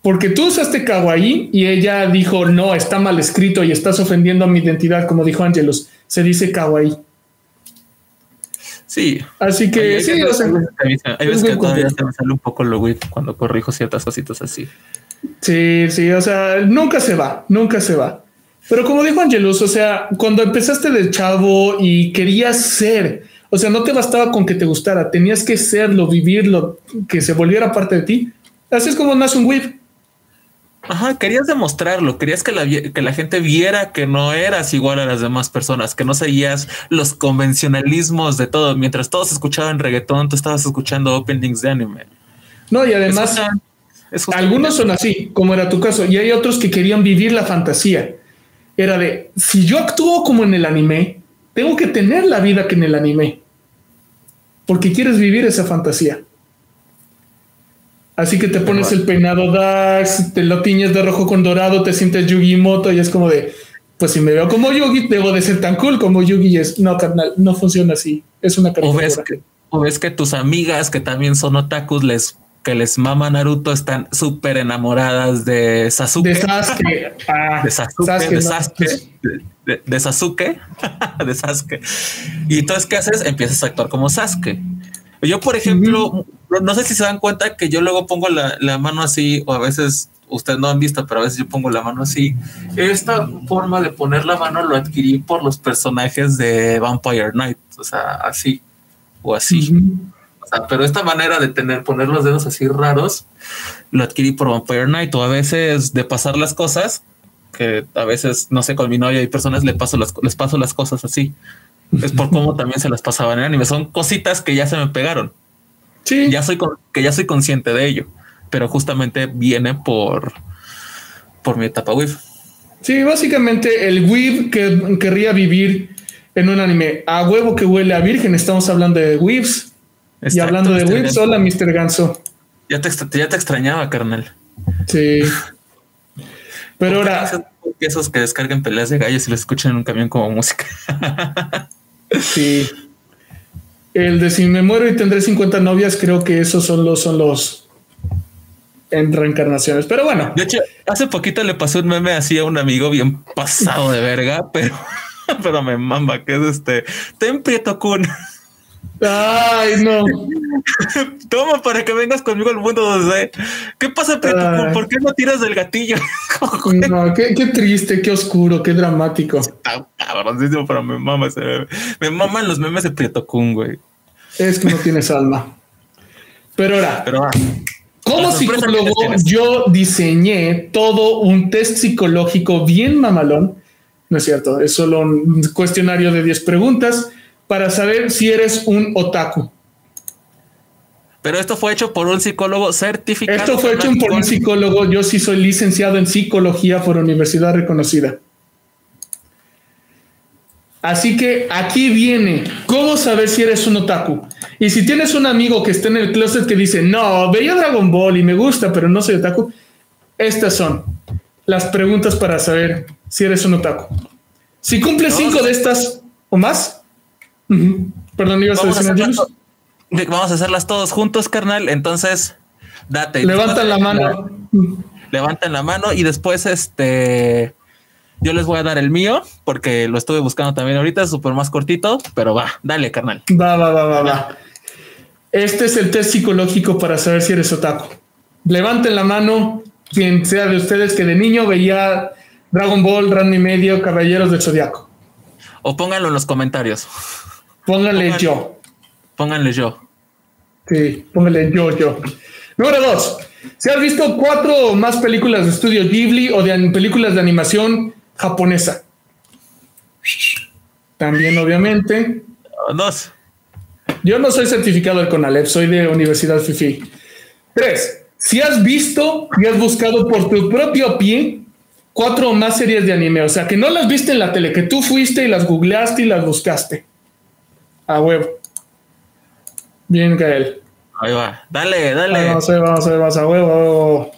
Porque tú usaste kawaii y ella dijo, no, está mal escrito y estás ofendiendo a mi identidad, como dijo Angelus, se dice kawaii. Sí. Así que, sí, o sea, hay veces que todavía se me sale un poco lo whip cuando corrijo ciertas cositas así. Sí, sí, o sea, nunca se va. Pero como dijo Angelus, o sea, cuando empezaste de chavo y querías ser, o sea, no te bastaba con que te gustara, tenías que serlo, vivirlo, que se volviera parte de ti. Así es como nace un whip. Ajá, querías demostrarlo, querías que la gente viera que no eras igual a las demás personas, que no seguías los convencionalismos de todo. Mientras todos escuchaban reggaetón, tú estabas escuchando openings de anime. No, y además... Algunos son así, como era tu caso, y hay otros que querían vivir la fantasía. Era de, si yo actúo como en el anime, tengo que tener la vida que en el anime, porque quieres vivir esa fantasía. Así que te pones el peinado Dax, te lo tiñes de rojo con dorado, te sientes Yugi Moto y es como de, pues si me veo como Yugi, debo de ser tan cool como Yugi. Y es, no, carnal, no funciona así. Es una caricatura. O ves que tus amigas que también son otakus les que les mama Naruto están súper enamoradas de Sasuke. De Sasuke. Ah, de Sasuke, Sasuke, de Sasuke. No. De Sasuke. De Sasuke. Y entonces, ¿qué haces? Empiezas a actuar como Sasuke. Yo, por ejemplo, no sé si se dan cuenta que yo luego pongo la mano así, o a veces ustedes no han visto, pero a veces yo pongo la mano así. Esta forma de poner la mano lo adquirí por los personajes de Vampire Knight, o sea, así o así. O sea, pero esta manera de poner los dedos así raros lo adquirí por Vampire Knight, o a veces de pasar las cosas, que a veces, no sé, con mi novia hay personas les paso las cosas así. Es por cómo también se las pasaban en anime. Son cositas que ya se me pegaron. Sí. Ya soy consciente de ello, pero justamente viene por mi etapa weeb. Sí, básicamente el weeb que querría vivir en un anime. A huevo que huele a virgen, estamos hablando de weebs. Exacto, y hablando de weebs, hola Mr. Ganso. Ya te extrañaba, carnal. Sí. Pero ahora... esos que descarguen peleas de gallos y lo escuchan en un camión como música. Sí. El de si me muero y tendré 50 novias, creo que esos son los en reencarnaciones. Pero bueno. De hecho, hace poquito le pasé un meme así a un amigo bien pasado de verga, pero me mamba, que es Ten Prieto Kun. Ay, no. Toma para que vengas conmigo al mundo donde... ¿Qué pasa, Prieto? ¿Por qué no tiras del gatillo? No, qué triste, qué oscuro, qué dramático. Está cabroncísimo, pero me mama ese meme. Me maman los memes de Prieto Kun, güey. Es que no tienes alma. Pero ahora, como psicólogo, yo diseñé todo un test psicológico bien mamalón. No es cierto, es solo un cuestionario de 10 preguntas para saber si eres un otaku. Pero esto fue hecho por un psicólogo certificado. Esto fue hecho por un psicólogo. Yo sí soy licenciado en psicología por universidad reconocida. Así que aquí viene cómo saber si eres un otaku. Y si tienes un amigo que está en el closet que dice, no, veía Dragon Ball y me gusta, pero no soy otaku. Estas son las preguntas para saber si eres un otaku. Si cumples 5 de estas o más... Perdón, ibas a decir vamos a hacerlas todos juntos, carnal. Entonces, date. Levantan la mano. Levantan la mano y después yo les voy a dar el mío porque lo estuve buscando también ahorita, es súper más cortito, pero va, dale, carnal. Va. Este es el test psicológico para saber si eres otaku. Levanten la mano quien sea de ustedes que de niño veía Dragon Ball, Ranma y medio, Caballeros del Zodiaco. O pónganlo en los comentarios. Pónganle yo. Sí, pónganle yo. Número 2. Si has visto 4 o más películas de estudio Ghibli o de películas de animación japonesa. También, obviamente. 2. Yo no soy certificado del CONALEP, soy de Universidad Fifi. 3. Si has visto y has buscado por tu propio pie 4 o más series de anime. O sea, que no las viste en la tele, que tú fuiste y las googleaste y las buscaste. A huevo. Bien, Gael. Ahí va. Dale. Vamos, a huevo.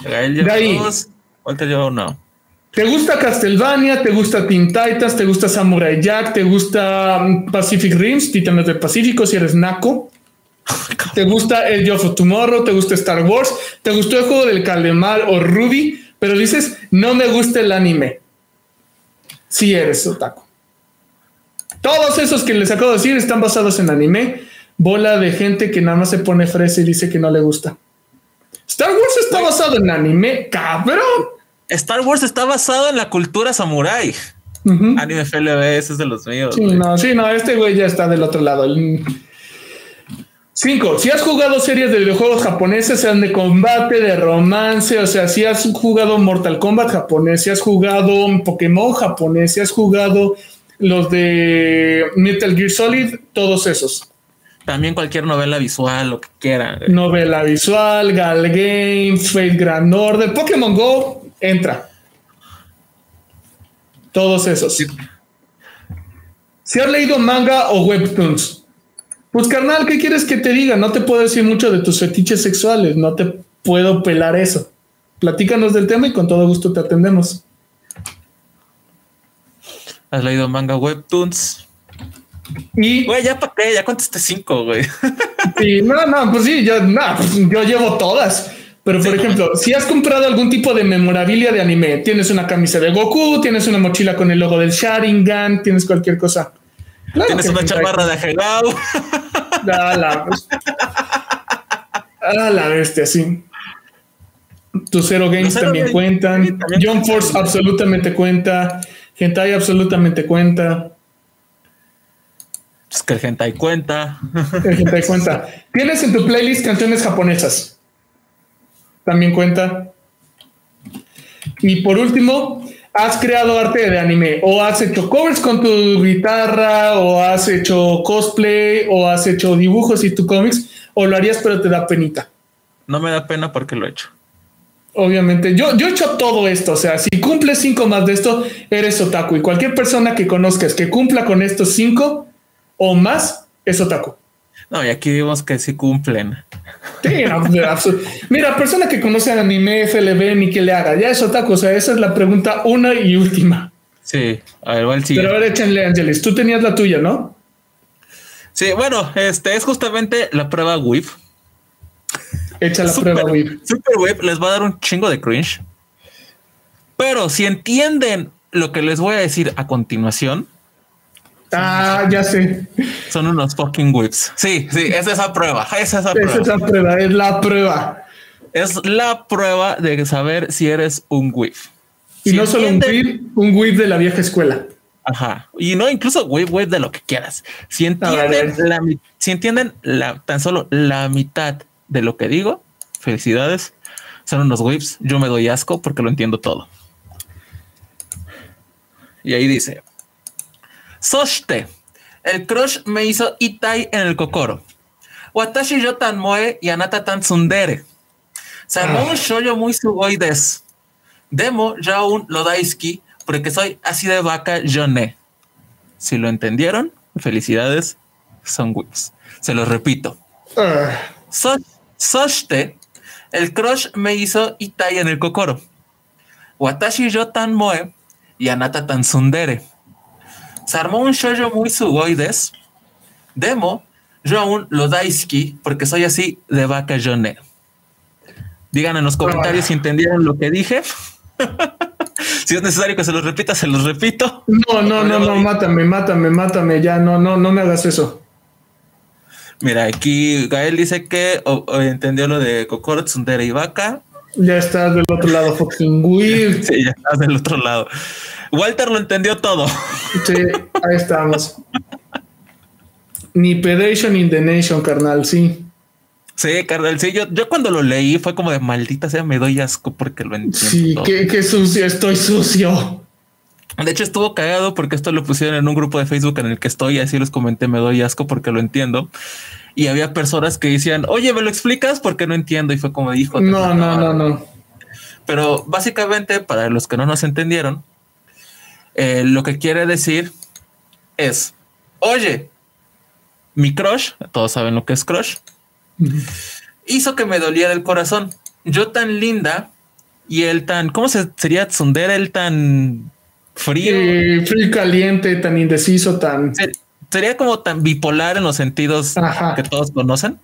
Gael lleva 2. Walter lleva 1. ¿Te gusta Castlevania? ¿Te gusta Teen Titans? ¿Te gusta Samurai Jack? ¿Te gusta Pacific Rims? Titanes del Pacífico, si eres naco. ¿Te gusta el Job of Tomorrow? ¿Te gusta Star Wars? ¿Te gustó el juego del Calamar o Ruby? Pero dices, no me gusta el anime. Si eres otaku. Todos esos que les acabo de decir están basados en anime. Bola de gente que nada más se pone fresa y dice que no le gusta. Star Wars está basado en anime, cabrón. Star Wars está basado en la cultura samurái. Anime FLB, ese es de los míos. Sí, no, este güey ya está del otro lado. 5. Si has jugado series de videojuegos japoneses, sean de combate, de romance, o sea, si has jugado Mortal Kombat japonés, si has jugado Pokémon japonés, si has jugado... los de Metal Gear Solid, todos esos. También cualquier novela visual, lo que quieran. Novela visual, Gal Games, Fate Grand Order, Pokémon Go, entra. Todos esos. Sí. Si has leído manga o webtoons. Pues carnal, ¿qué quieres que te diga? No te puedo decir mucho de tus fetiches sexuales, no te puedo pelar eso. Platícanos del tema y con todo gusto te atendemos. ¿Has leído manga webtoons? Y... güey, ya contesté 5, güey. Sí, yo llevo todas. Pero, por ejemplo, si has comprado algún tipo de memorabilia de anime, tienes una camisa de Goku, tienes una mochila con el logo del Sharingan, tienes cualquier cosa. Claro, tienes una chamarra de Hagao. A la bestia, sí. Tu Zero Games también cuentan. Jump Force absolutamente cuenta. Hentai absolutamente cuenta. Es que el Hentai cuenta. El Hentai cuenta. Tienes en tu playlist canciones japonesas. También cuenta. Y por último, has creado arte de anime, o has hecho covers con tu guitarra, o has hecho cosplay, o has hecho dibujos y tu cómics, o lo harías pero te da penita. No me da pena porque lo he hecho. Obviamente, yo he hecho todo esto. O sea, si cumples 5 más de esto, eres otaku. Y cualquier persona que conozcas que cumpla con estos 5 o más, es otaku. No, y aquí vimos que sí cumplen. Sí, mira, persona que conoce al anime, FLB, ni que le haga, ya es otaku. O sea, esa es la pregunta una y última. Sí, a ver, ¿cuál sigue? Pero ahora échenle, Ángeles, tú tenías la tuya, ¿no? Sí, bueno, es justamente la prueba WIF. Echa la prueba WIF. Super WIF les va a dar un chingo de cringe. Pero si entienden lo que les voy a decir a continuación... ya sé. Son unos fucking whips. Sí, es esa prueba. Es la prueba. Es la prueba de saber si eres un whip. Y si no solo un whip de la vieja escuela. Ajá. Y no incluso whip de lo que quieras. Si entienden tan solo la mitad de lo que digo, felicidades. Son unos whips. Yo me doy asco porque lo entiendo todo. Y ahí dice... Soshite, el crush me hizo itai en el kokoro. Watashi yo tan moe y anata tan tsundere. Sanmou shoujo muy sugoi desu. Demo ya aún lo daisuki porque soy así de vaca yone. Si lo entendieron, felicidades, son whips. Se los repito. Soshite, el crush me hizo itai en el kokoro. Watashi yo tan moe y anata tan tsundere. Se armó un shoujo muy sugoi desu. Demo, yo aún lo daisuki porque soy así de vaca yone. Digan en los comentarios si entendieron lo que dije. Si es necesario que se los repita, se los repito. No, mátame. Ya, no me hagas eso. Mira, aquí Gael dice que entendió lo de kokoro, tsundere y vaca. Ya estás del otro lado, fucking weird. Sí, ya estás del otro lado. Walter lo entendió todo. Sí, ahí estamos. Ni Pedation in the Nation, carnal, sí. Sí, carnal, sí. Yo cuando lo leí fue como de maldita sea, me doy asco porque lo entiendo. Sí, qué sucio, estoy sucio. De hecho, estuvo cagado porque esto lo pusieron en un grupo de Facebook en el que estoy, así les comenté, me doy asco porque lo entiendo. Y había personas que decían, oye, ¿me lo explicas? Porque no entiendo. Y fue como dijo. No. Pero básicamente, para los que no nos entendieron, lo que quiere decir es, oye, mi crush, todos saben lo que es crush, hizo que me doliera el corazón. Yo tan linda y él tan, ¿cómo sería tsundere? Él tan frío. Frío y caliente, tan indeciso, tan... Sería como tan bipolar en los sentidos que todos conocen.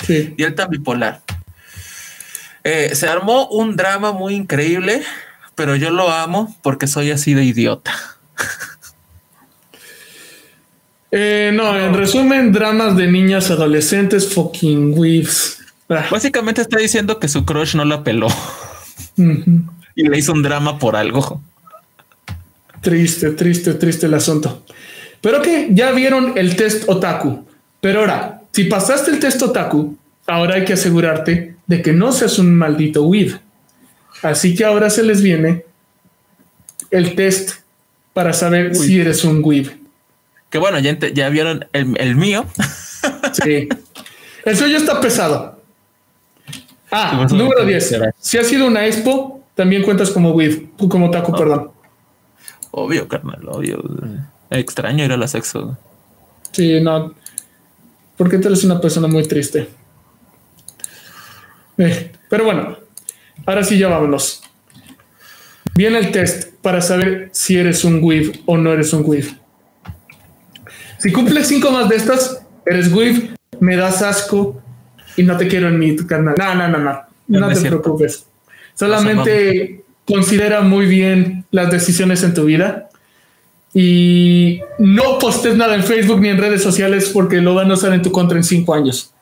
Sí. Y él tan bipolar. Se armó un drama muy increíble, pero yo lo amo porque soy así de idiota. En resumen, dramas de niñas adolescentes, fucking weebs. Básicamente está diciendo que su crush no la peló. Uh-huh. Y le hizo un drama por algo. Triste el asunto. Pero que ya vieron el test otaku. Pero ahora, si pasaste el test otaku, ahora hay que asegurarte de que no seas un maldito weeb. Así que ahora se les viene el test para saber si eres un weeb. Que bueno, ya vieron el mío. Sí. El suyo está pesado. Número 10. Si has sido una expo, también cuentas como weeb. Como otaku, perdón. Obvio, carnal, obvio. Extraño ir a la sexo. Sí, no. Porque tú eres una persona muy triste. Pero bueno, ahora sí ya vámonos. Viene el test para saber si eres un weeb o no eres un weeb. Si cumples 5 más de estas, eres weeb. me das asco y no te quiero en mi canal. No te preocupes. Solamente considera muy bien las decisiones en tu vida y no postes nada en Facebook ni en redes sociales porque lo van a usar en tu contra en 5 años.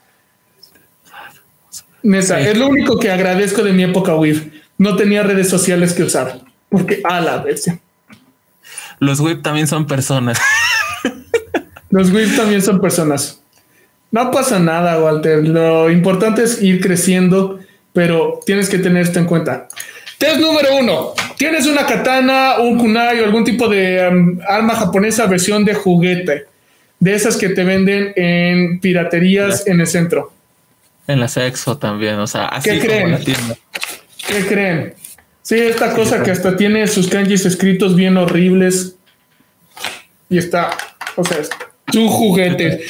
Neta, sí. Es lo único que agradezco de mi época web. No tenía redes sociales que usar porque a la vez. Los web también son personas. Los web también son personas. No pasa nada, Walter. Lo importante es ir creciendo, pero tienes que tener esto en cuenta. Test número 1. Tienes una katana, un kunai o algún tipo de arma japonesa versión de juguete. De esas que te venden en piraterías en el centro. En la Sexo también, o sea, así como la tienda. ¿Qué creen? Sí, esta cosa que hasta tiene sus kanjis escritos bien horribles. Y está, o sea, es tu juguete.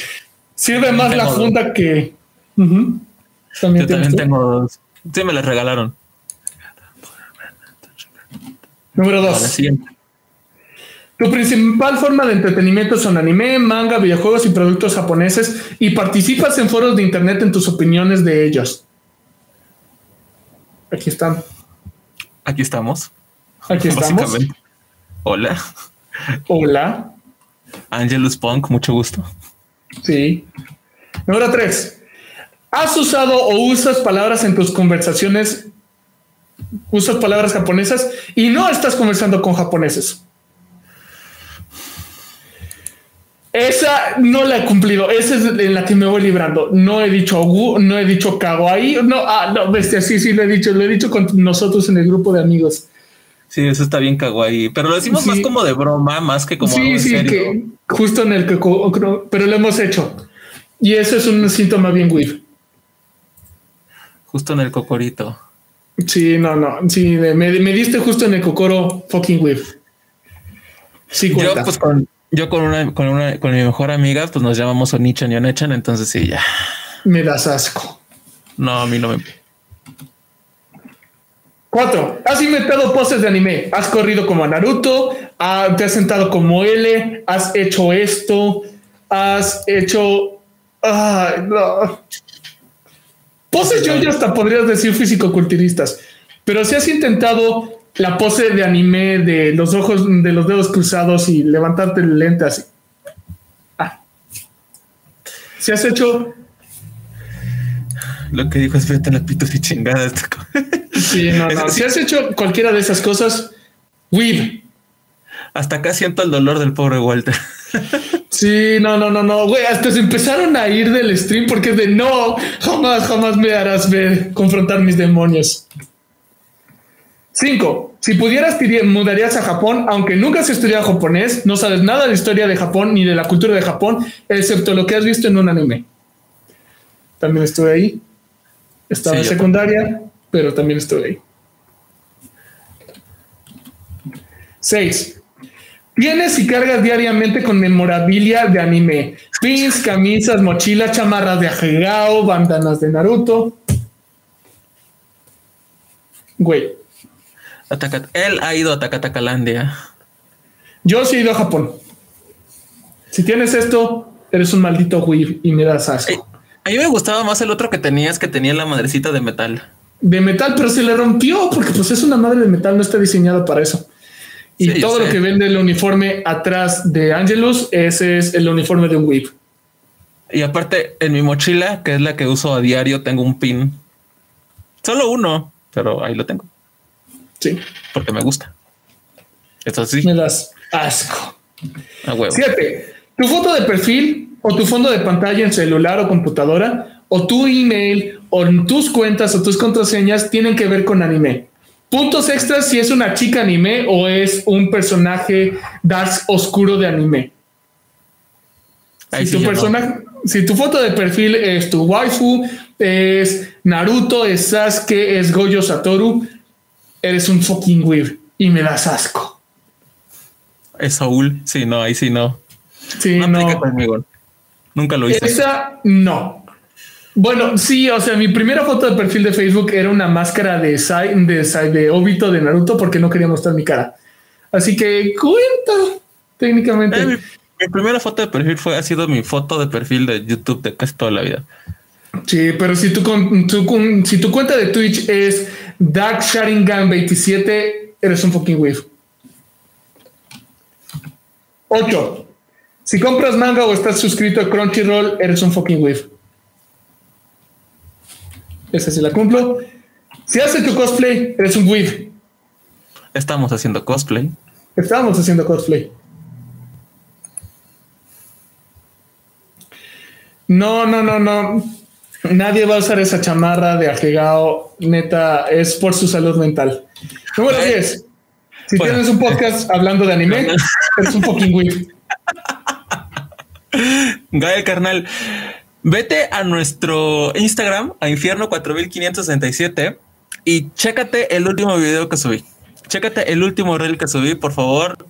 Sirve yo más la funda dos. Que... Uh-huh. ¿También yo también tengo dos. Sí, me las regalaron. Número 2. Tu principal forma de entretenimiento son anime, manga, videojuegos y productos japoneses y participas en foros de internet en tus opiniones de ellos. Aquí están. Aquí estamos. Aquí estamos. Hola. Hola. Angelus Punk, mucho gusto. Sí. Número 3. ¿Has usado o usas palabras en tus conversaciones? Usas palabras japonesas y no estás conversando con japoneses. Esa no la he cumplido. Esa es en la que me voy librando. No he dicho ogu, no he dicho kawaii. No, bestia, sí, lo he dicho. Lo he dicho con nosotros en el grupo de amigos. Sí, eso está bien kawaii. Pero lo decimos más como de broma, más que como algo en serio. Que justo en el que... Pero lo hemos hecho. Y eso es un síntoma bien weird. Justo en el cocorito. Sí, no. Sí, me diste justo en el cocoro fucking weird. Sí, cuenta. Yo, pues, con mi mejor amiga, pues nos llamamos Onichan y Onechan, entonces sí, ya. Me das asco. No, a mí no me... 4. Has inventado poses de anime. Has corrido como a Naruto, te has sentado como L, has hecho esto, has hecho... no. Poses yo ya hasta podrías decir físico-culturistas, pero si has intentado... La pose de anime de los ojos, de los dedos cruzados y levantarte el lente así. Si has hecho lo que dijo es frente a las pitos y chingadas. Sí, no. Si has hecho cualquiera de esas cosas, weeb. Hasta acá siento el dolor del pobre Walter. Sí, no, güey. Hasta se empezaron a ir del stream porque es de no, jamás me harás ver confrontar mis demonios. 5. Si pudieras, te mudarías a Japón, aunque nunca has estudiado japonés, no sabes nada de la historia de Japón ni de la cultura de Japón, excepto lo que has visto en un anime. También estuve ahí. Estaba en secundaria, pero también estuve ahí. 6. Tienes y cargas diariamente con memorabilia de anime. Pins, camisas, mochilas, chamarras de Ajegao, bandanas de Naruto. Güey. Él ha ido a Takatacalandia. Yo sí he ido a Japón. Si tienes esto, eres un maldito weeb y me das asco. A mí me gustaba más el otro que tenías, que tenía la madrecita de metal. De metal, pero se le rompió porque pues es una madre de metal, no está diseñada para eso. Y sí, todo lo que vende el uniforme atrás de Angelus, ese es el uniforme de un weeb. Y aparte, en mi mochila, que es la que uso a diario, tengo un pin. Solo uno, pero ahí lo tengo. Sí. Porque me gusta. Esto sí. Me das asco. A huevo. 7. Tu foto de perfil o tu fondo de pantalla en celular o computadora o tu email o en tus cuentas o tus contraseñas tienen que ver con anime. Puntos extras si es una chica anime o es un personaje dark oscuro de anime. Si tu foto de perfil es tu waifu, es Naruto, es Sasuke, es Gojo Satoru, eres un fucking weeb y me das asco. Es Saúl. Sí, no, ahí sí no. Sí, no. Conmigo. Nunca lo hice. Esa no. Bueno, sí, o sea, mi primera foto de perfil de Facebook era una máscara de Obito de Naruto porque no quería mostrar mi cara. Así que cuenta técnicamente. Mi Mi primera foto de perfil ha sido mi foto de perfil de YouTube de casi toda la vida. Sí, pero si tu cuenta de Twitch es Dark Sharingan 27, eres un fucking waifu. 8. Si compras manga o estás suscrito a Crunchyroll, eres un fucking waifu. Esa sí la cumplo. Si haces tu cosplay, eres un waifu. Estamos haciendo cosplay. No. Nadie va a usar esa chamarra de ajegao. Neta, es por su salud mental. Número 10. Si tienes un podcast hablando de anime, eres un fucking weeb. Gael, carnal, vete a nuestro Instagram, a Infierno 4567, y chécate el último video que subí. Chécate el último reel que subí, por favor.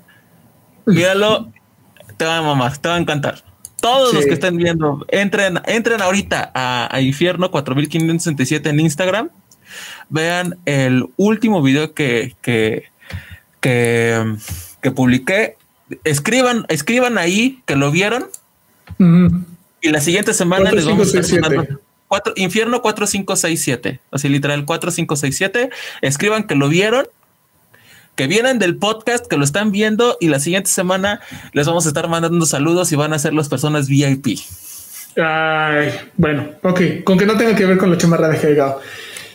Míralo. Te va a mamar, te va a encantar. Todos sí. Los que estén viendo, entren ahorita a Infierno 4567 en Instagram. Vean el último video que publiqué. Escriban ahí que lo vieron. Uh-huh. Y la siguiente semana les vamos a estar Infierno 4567. Así literal 4567. Escriban que lo vieron, que vienen del podcast, que lo están viendo, y la siguiente semana les vamos a estar mandando saludos y van a ser las personas VIP. Ay, bueno, ok, con que no tenga que ver con la chamarra de Helgao.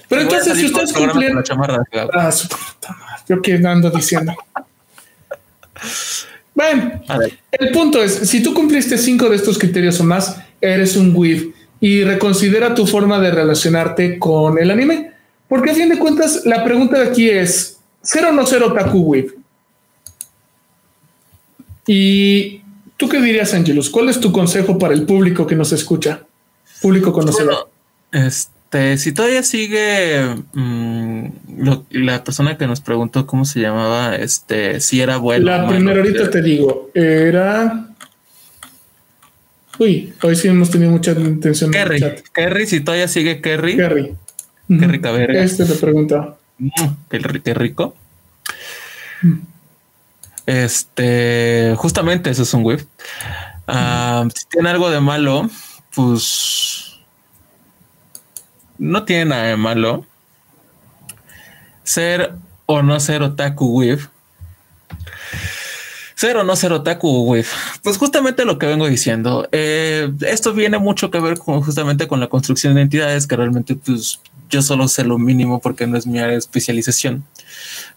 Pero entonces, si ustedes cumplen la chamarra de Helgao. Ah, su puta madre, yo que ando diciendo. Bueno, el punto es, si tú cumpliste 5 de estos criterios o más, eres un weeb y reconsidera tu forma de relacionarte con el anime, porque a fin de cuentas la pregunta de aquí es: ¿cero o no cero otaku weeb? ¿Y tú qué dirías, Angelus? ¿Cuál es tu consejo para el público que nos escucha? Público conocedor. Bueno, si todavía sigue la persona que nos preguntó cómo se llamaba, si era abuelo. La primera ahorita te digo, era... Uy, hoy sí hemos tenido mucha atención. Kerry, si todavía sigue Kerry. Kerry Cabrera. Te pregunta. Qué rico. Justamente eso es un whip. Si tiene algo de malo, pues no tiene nada de malo. Ser o no ser otaku whip. Pues justamente lo que vengo diciendo. Esto viene mucho que ver justamente con la construcción de identidades, que realmente pues yo solo sé lo mínimo porque no es mi área de especialización.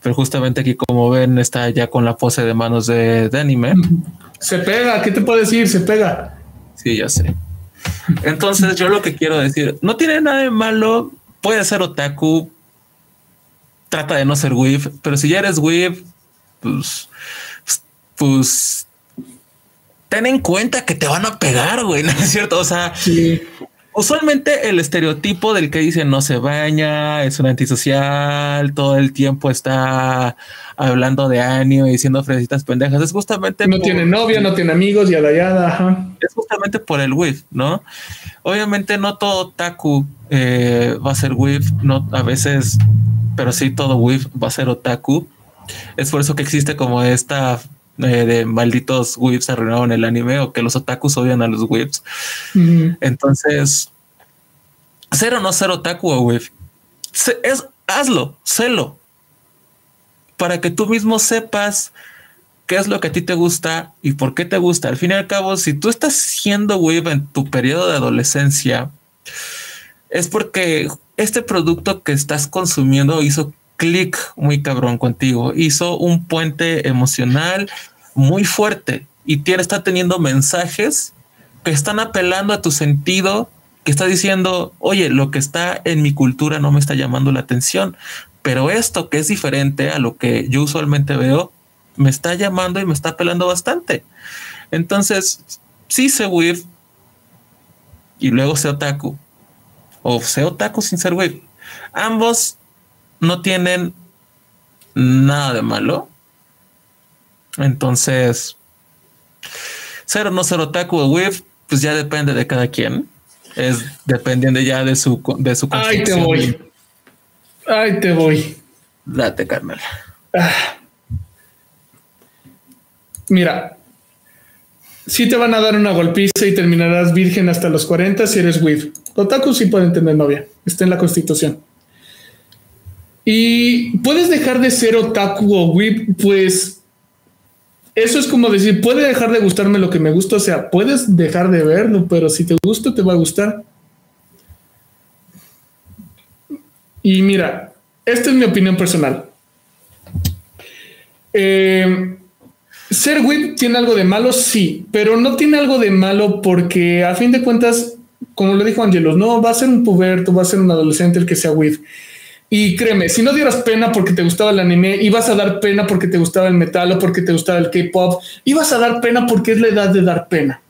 Pero justamente aquí, como ven, está ya con la pose de manos de anime. Se pega, ¿qué te puedo decir? Se pega. Sí, ya sé. Entonces yo lo que quiero decir, no tiene nada de malo, puede ser otaku, trata de no ser weeb, pero si ya eres weeb, pues ten en cuenta que te van a pegar, güey, ¿no es cierto? O sea... Sí. Usualmente el estereotipo del que dicen no se baña, es un antisocial, todo el tiempo está hablando de anime y diciendo fresitas pendejas, es justamente... No tiene novia, no tiene amigos, yada yada. Ajá. Es justamente por el whip, ¿no? Obviamente no todo otaku va a ser whip, no, a veces, pero sí todo whip va a ser otaku. Es por eso que existe como esta... de malditos whips arruinaron el anime, o que los otakus odian a los whips. Uh-huh. Entonces, ser o no ser otaku o whip, hazlo, sélo, para que tú mismo sepas qué es lo que a ti te gusta y por qué te gusta. Al fin y al cabo, si tú estás siendo whip en tu periodo de adolescencia, es porque este producto que estás consumiendo hizo clic muy cabrón contigo, hizo un puente emocional muy fuerte y está teniendo mensajes que están apelando a tu sentido, que está diciendo, oye, lo que está en mi cultura no me está llamando la atención, pero esto que es diferente a lo que yo usualmente veo, me está llamando y me está apelando bastante. Entonces, sí sé weeb y luego sé otaku, o sé otaku sin ser weeb. Ambos no tienen nada de malo. Entonces, ser o no ser otaku o weeb, pues ya depende de cada quien. Es dependiendo ya de su construcción. Ahí te voy. Date, carnal. Mira, sí te van a dar una golpiza y terminarás virgen hasta los 40 si eres weeb. Otaku sí pueden tener novia, está en la constitución. Y puedes dejar de ser otaku o weeb, pues eso es como decir, puede dejar de gustarme lo que me gusta, o sea, puedes dejar de verlo, pero si te gusta, te va a gustar. Y mira, esta es mi opinión personal. Ser weeb tiene algo de malo, sí, pero no tiene algo de malo porque a fin de cuentas, como lo dijo Angelos, no va a ser un puberto, va a ser un adolescente el que sea weeb. Y créeme, si no dieras pena porque te gustaba el anime, ibas a dar pena porque te gustaba el metal o porque te gustaba el K-pop, ibas a dar pena porque es la edad de dar pena.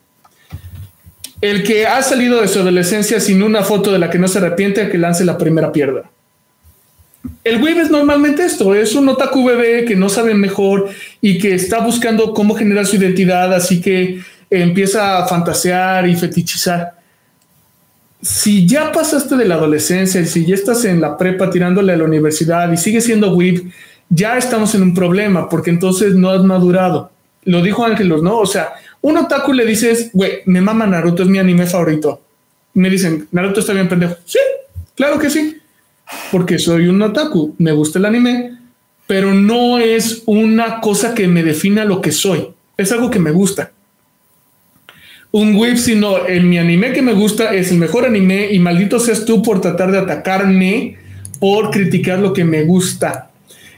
El que ha salido de su adolescencia sin una foto de la que no se arrepiente, el que lance la primera piedra. El weeb es normalmente esto, es un otaku bebé que no sabe mejor y que está buscando cómo generar su identidad, así que empieza a fantasear y fetichizar. Si ya pasaste de la adolescencia y si ya estás en la prepa tirándole a la universidad y sigues siendo weeb, ya estamos en un problema porque entonces no has madurado. Lo dijo Ángelos, ¿no? O sea, un otaku le dices, güey, me mama Naruto, es mi anime favorito. Me dicen, Naruto está bien pendejo. Sí, claro que sí. Porque soy un otaku, me gusta el anime, pero no es una cosa que me defina lo que soy. Es algo que me gusta. Un weeb, sino en mi anime que me gusta es el mejor anime y maldito seas tú por tratar de atacarme, por criticar lo que me gusta.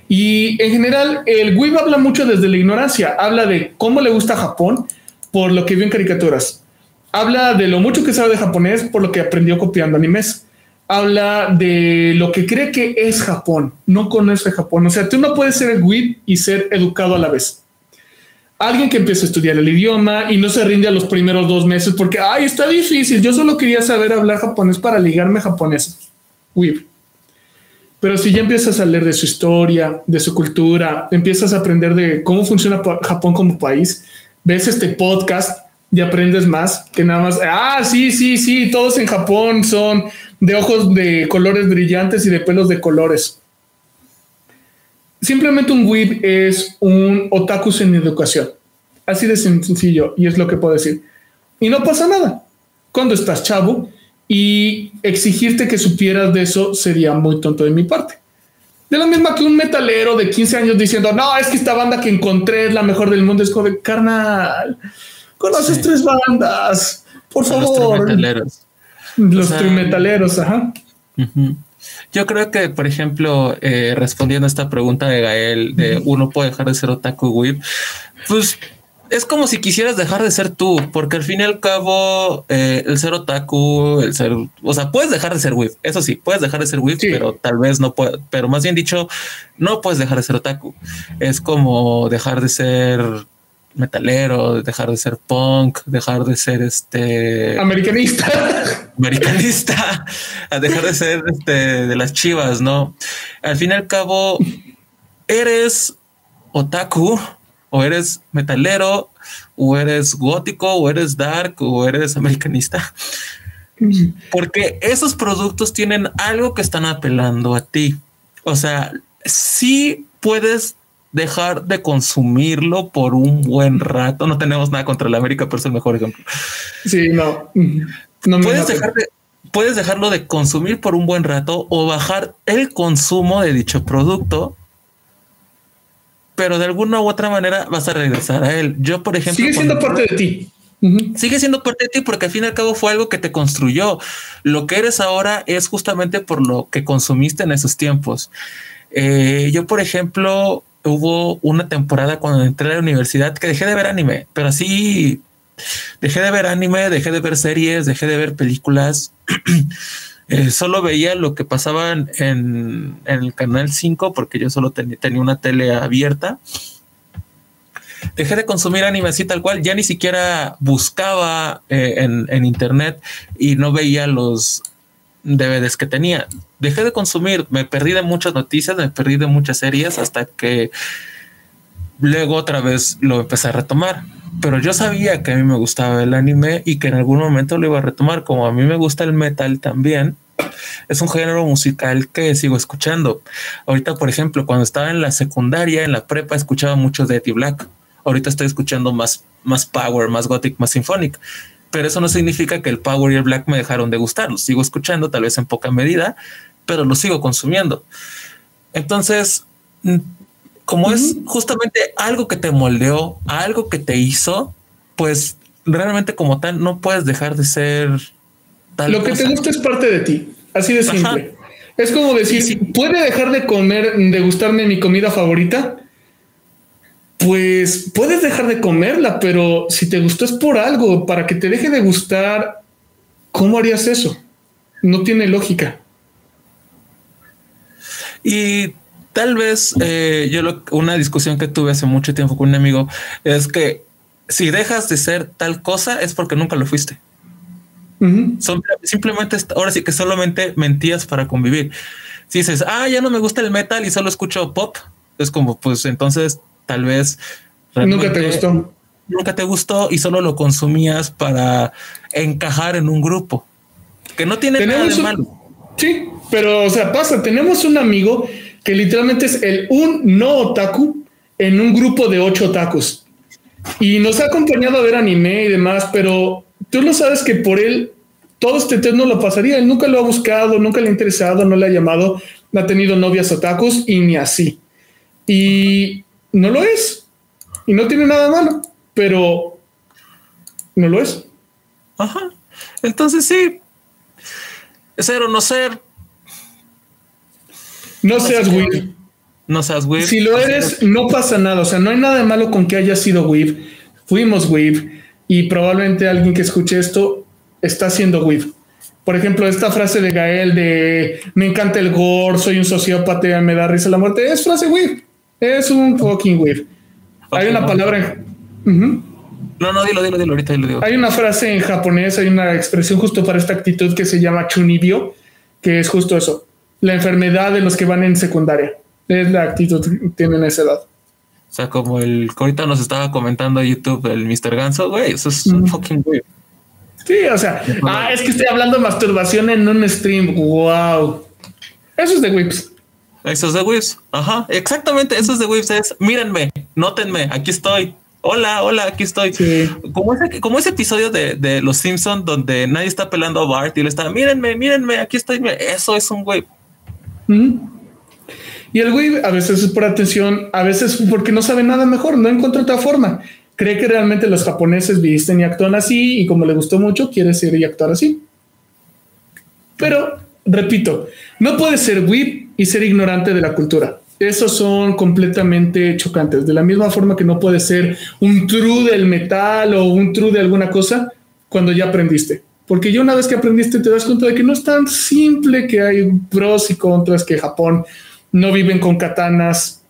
Y en general, el weeb habla mucho desde la ignorancia. Habla de cómo le gusta Japón por lo que vio en caricaturas. Habla de lo mucho que sabe de japonés por lo que aprendió copiando animes. Habla de lo que cree que es Japón. No conoce Japón. O sea, tú no puedes ser weeb y ser educado a la vez. Alguien que empieza a estudiar el idioma y no se rinde a los primeros 2 meses porque, ay, está difícil. Yo solo quería saber hablar japonés para ligarme japonés. Weeb. Pero si ya empiezas a leer de su historia, de su cultura, empiezas a aprender de cómo funciona Japón como país, ves este podcast y aprendes más que nada más. Ah, sí. Todos en Japón son de ojos de colores brillantes y de pelos de colores. Simplemente un weeb es un otaku sin educación. Así de sencillo. Y es lo que puedo decir. Y no pasa nada cuando estás chavo, y exigirte que supieras de eso sería muy tonto de mi parte. De la misma que un metalero de 15 años diciendo, no, es que esta banda que encontré es la mejor del mundo. Es como de, carnal, conoces 3 bandas, por favor. Los trimetaleros. Los trimetaleros, ajá. Uh-huh. Yo creo que, por ejemplo, respondiendo a esta pregunta de Gael, de uno puede dejar de ser otaku weeb, pues es como si quisieras dejar de ser tú, porque al fin y al cabo el ser otaku, o sea, puedes dejar de ser weeb, eso sí, puedes dejar de ser weeb, sí. Pero tal vez no puedes, pero más bien dicho, no puedes dejar de ser otaku. Es como dejar de ser metalero, dejar de ser punk, dejar de ser americanista, a dejar de ser de las Chivas, ¿no? Al fin y al cabo, eres otaku o eres metalero o eres gótico o eres dark o eres americanista, porque esos productos tienen algo que están apelando a ti. O sea, sí puedes dejar de consumirlo por un buen rato. No tenemos nada contra el América, pero es el mejor ejemplo. Sí, no puedes dejarlo de consumir por un buen rato o bajar el consumo de dicho producto, pero de alguna u otra manera vas a regresar a él. Yo, por ejemplo, sigue siendo parte de ti. Uh-huh. Sigue siendo parte de ti porque al fin y al cabo fue algo que te construyó. Lo que eres ahora es justamente por lo que consumiste en esos tiempos. Yo, por ejemplo, hubo una temporada cuando entré a la universidad que dejé de ver anime, pero así dejé de ver anime, dejé de ver series, dejé de ver películas. Solo veía lo que pasaba en el canal 5 porque yo solo tenía una tele abierta. Dejé de consumir anime así tal cual. Ya ni siquiera buscaba en internet y no veía los DVDs que tenía. Dejé de consumir, me perdí de muchas noticias, me perdí de muchas series hasta que luego otra vez lo empecé a retomar. Pero yo sabía que a mí me gustaba el anime y que en algún momento lo iba a retomar. Como a mí me gusta el metal también, es un género musical que sigo escuchando. Ahorita, por ejemplo, cuando estaba en la secundaria, en la prepa, escuchaba mucho de Eddie Black. Ahorita estoy escuchando más más power, más gothic, más symphonic. Pero eso no significa que el power y el black me dejaron de gustar. Los sigo escuchando, tal vez en poca medida, pero los sigo consumiendo. Entonces, como es justamente algo que te moldeó, algo que te hizo, pues realmente como tal no puedes dejar de ser tal lo cosa. Que te gusta es parte de ti, así de simple. Ajá. Es como decir, sí. ¿Puede dejar de comer, de gustarme mi comida favorita? Pues puedes dejar de comerla, pero si te gustó es por algo. Para que te deje de gustar, ¿cómo harías eso? No tiene lógica. Y tal vez una discusión que tuve hace mucho tiempo con un amigo es que si dejas de ser tal cosa es porque nunca lo fuiste. Uh-huh. Simplemente ahora sí que solamente mentías para convivir. Si dices, ya no me gusta el metal y solo escucho pop, es como, pues entonces tal vez nunca te gustó. Nunca te gustó y solo lo consumías para encajar en un grupo que no tiene nada de malo. Sí, pero o sea, pasa. Tenemos un amigo que literalmente es un no otaku en un grupo de 8 otakus y nos ha acompañado a ver anime y demás, pero tú lo sabes que por él todo este tema no lo pasaría. Él nunca lo ha buscado, nunca le ha interesado, no le ha llamado, no ha tenido novias otakus y ni así. Y no lo es y no tiene nada malo, pero no lo es. Ajá. Entonces sí. Ser o no ser. No seas weeb. No seas weeb. Si lo eres, no pasa nada. O sea, no hay nada de malo con que hayas sido weeb. Fuimos weeb. Y probablemente alguien que escuche esto está siendo weeb. Por ejemplo, esta frase de Gael de me encanta el gore, soy un sociópata, me da risa la muerte. Es frase weeb. Es un fucking weeb. Hay una palabra. Uh-huh. No, dilo ahorita, lo digo. Hay una frase en japonés, hay una expresión justo para esta actitud que se llama chunibyo, que es justo eso, la enfermedad de los que van en secundaria. Es la actitud que tienen a esa edad. O sea, como el que ahorita nos estaba comentando en YouTube, el Mr. Ganso, güey, eso es un fucking güey. Sí, o sea, es que estoy hablando de masturbación en un stream, wow. Eso es de whips. Eso es de whips, ajá, exactamente, eso es de whips, es mírenme, nótenme, aquí estoy. Hola, aquí estoy. Sí. Como ese episodio de Los Simpsons donde nadie está pelando a Bart y le está, mírenme, aquí estoy. Eso es un wave. Y el wave a veces es por atención, a veces porque no sabe nada mejor, no encuentra otra forma. Cree que realmente los japoneses visten y actúan así y como le gustó mucho, quiere ser y actuar así. Pero, repito, no puede ser wave y ser ignorante de la cultura. Esos son completamente chocantes. De la misma forma que no puede ser un true del metal o un true de alguna cosa cuando ya aprendiste. Porque ya una vez que aprendiste te das cuenta de que no es tan simple, que hay pros y contras, que Japón no viven con katanas.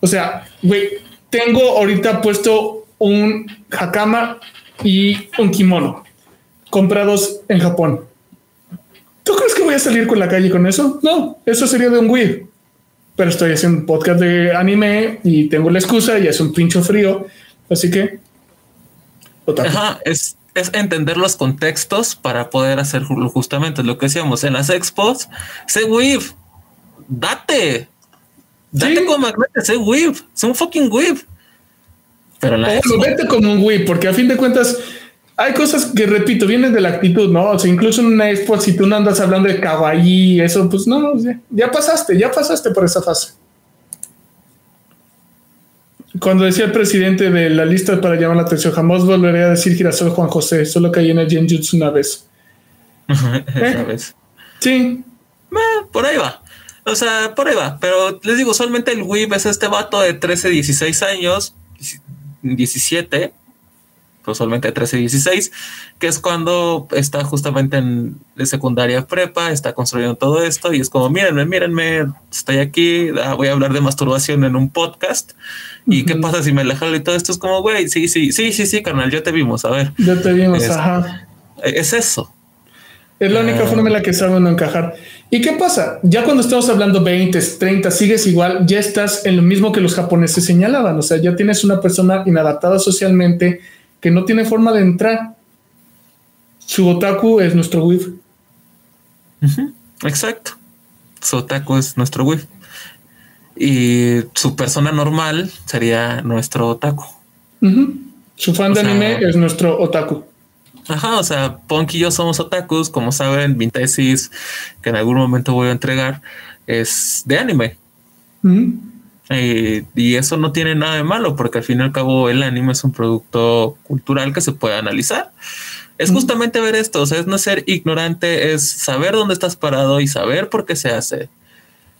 O sea, güey, tengo ahorita puesto un hakama y un kimono comprados en Japón. ¿Tú crees que voy a salir con la calle con eso? No, eso sería de un weeb. Pero estoy haciendo un podcast de anime y tengo la excusa y es un pincho frío. Así que ajá, es entender los contextos para poder hacer justamente lo que decíamos en las expos. Sé weeb, date como magnate, sé weeb, sé un fucking weeb. Pero vete como un weeb, porque a fin de cuentas hay cosas que, repito, vienen de la actitud, ¿no? O sea, incluso en una expo, si tú no andas hablando de kawaii, eso, pues no, ya pasaste por esa fase. Cuando decía el presidente de la lista para llamar la atención, jamás volveré a decir Girasol Juan José, solo caí en el Genjutsu una vez. Una vez. Sí. Por ahí va. O sea, por ahí va. Pero les digo, solamente el weeb es este vato de 13, 16 años, 17 solamente 13 y 16, que es cuando está justamente en secundaria prepa, está construyendo todo esto y es como, mírenme, estoy aquí, voy a hablar de masturbación en un podcast y qué pasa si me la jalo y todo esto. Es como, güey, sí, carnal, ya te vimos, ajá. Es eso. Es la única forma en la que saben no encajar. ¿Y qué pasa? Ya cuando estamos hablando 20, 30, sigues igual, ya estás en lo mismo que los japoneses señalaban, o sea, ya tienes una persona inadaptada socialmente, que no tiene forma de entrar. Su otaku es nuestro weeb. Uh-huh. Exacto. Su otaku es nuestro weeb. Y su persona normal sería nuestro otaku. Uh-huh. Su fan de anime es nuestro otaku. Ajá, o sea, Punk y yo somos otakus. Como saben, mi tesis, que en algún momento voy a entregar, es de anime. Y eso no tiene nada de malo, porque al fin y al cabo el anime es un producto cultural que se puede analizar. Es justamente ver esto, o sea, es no ser ignorante, es saber dónde estás parado y saber por qué se hace.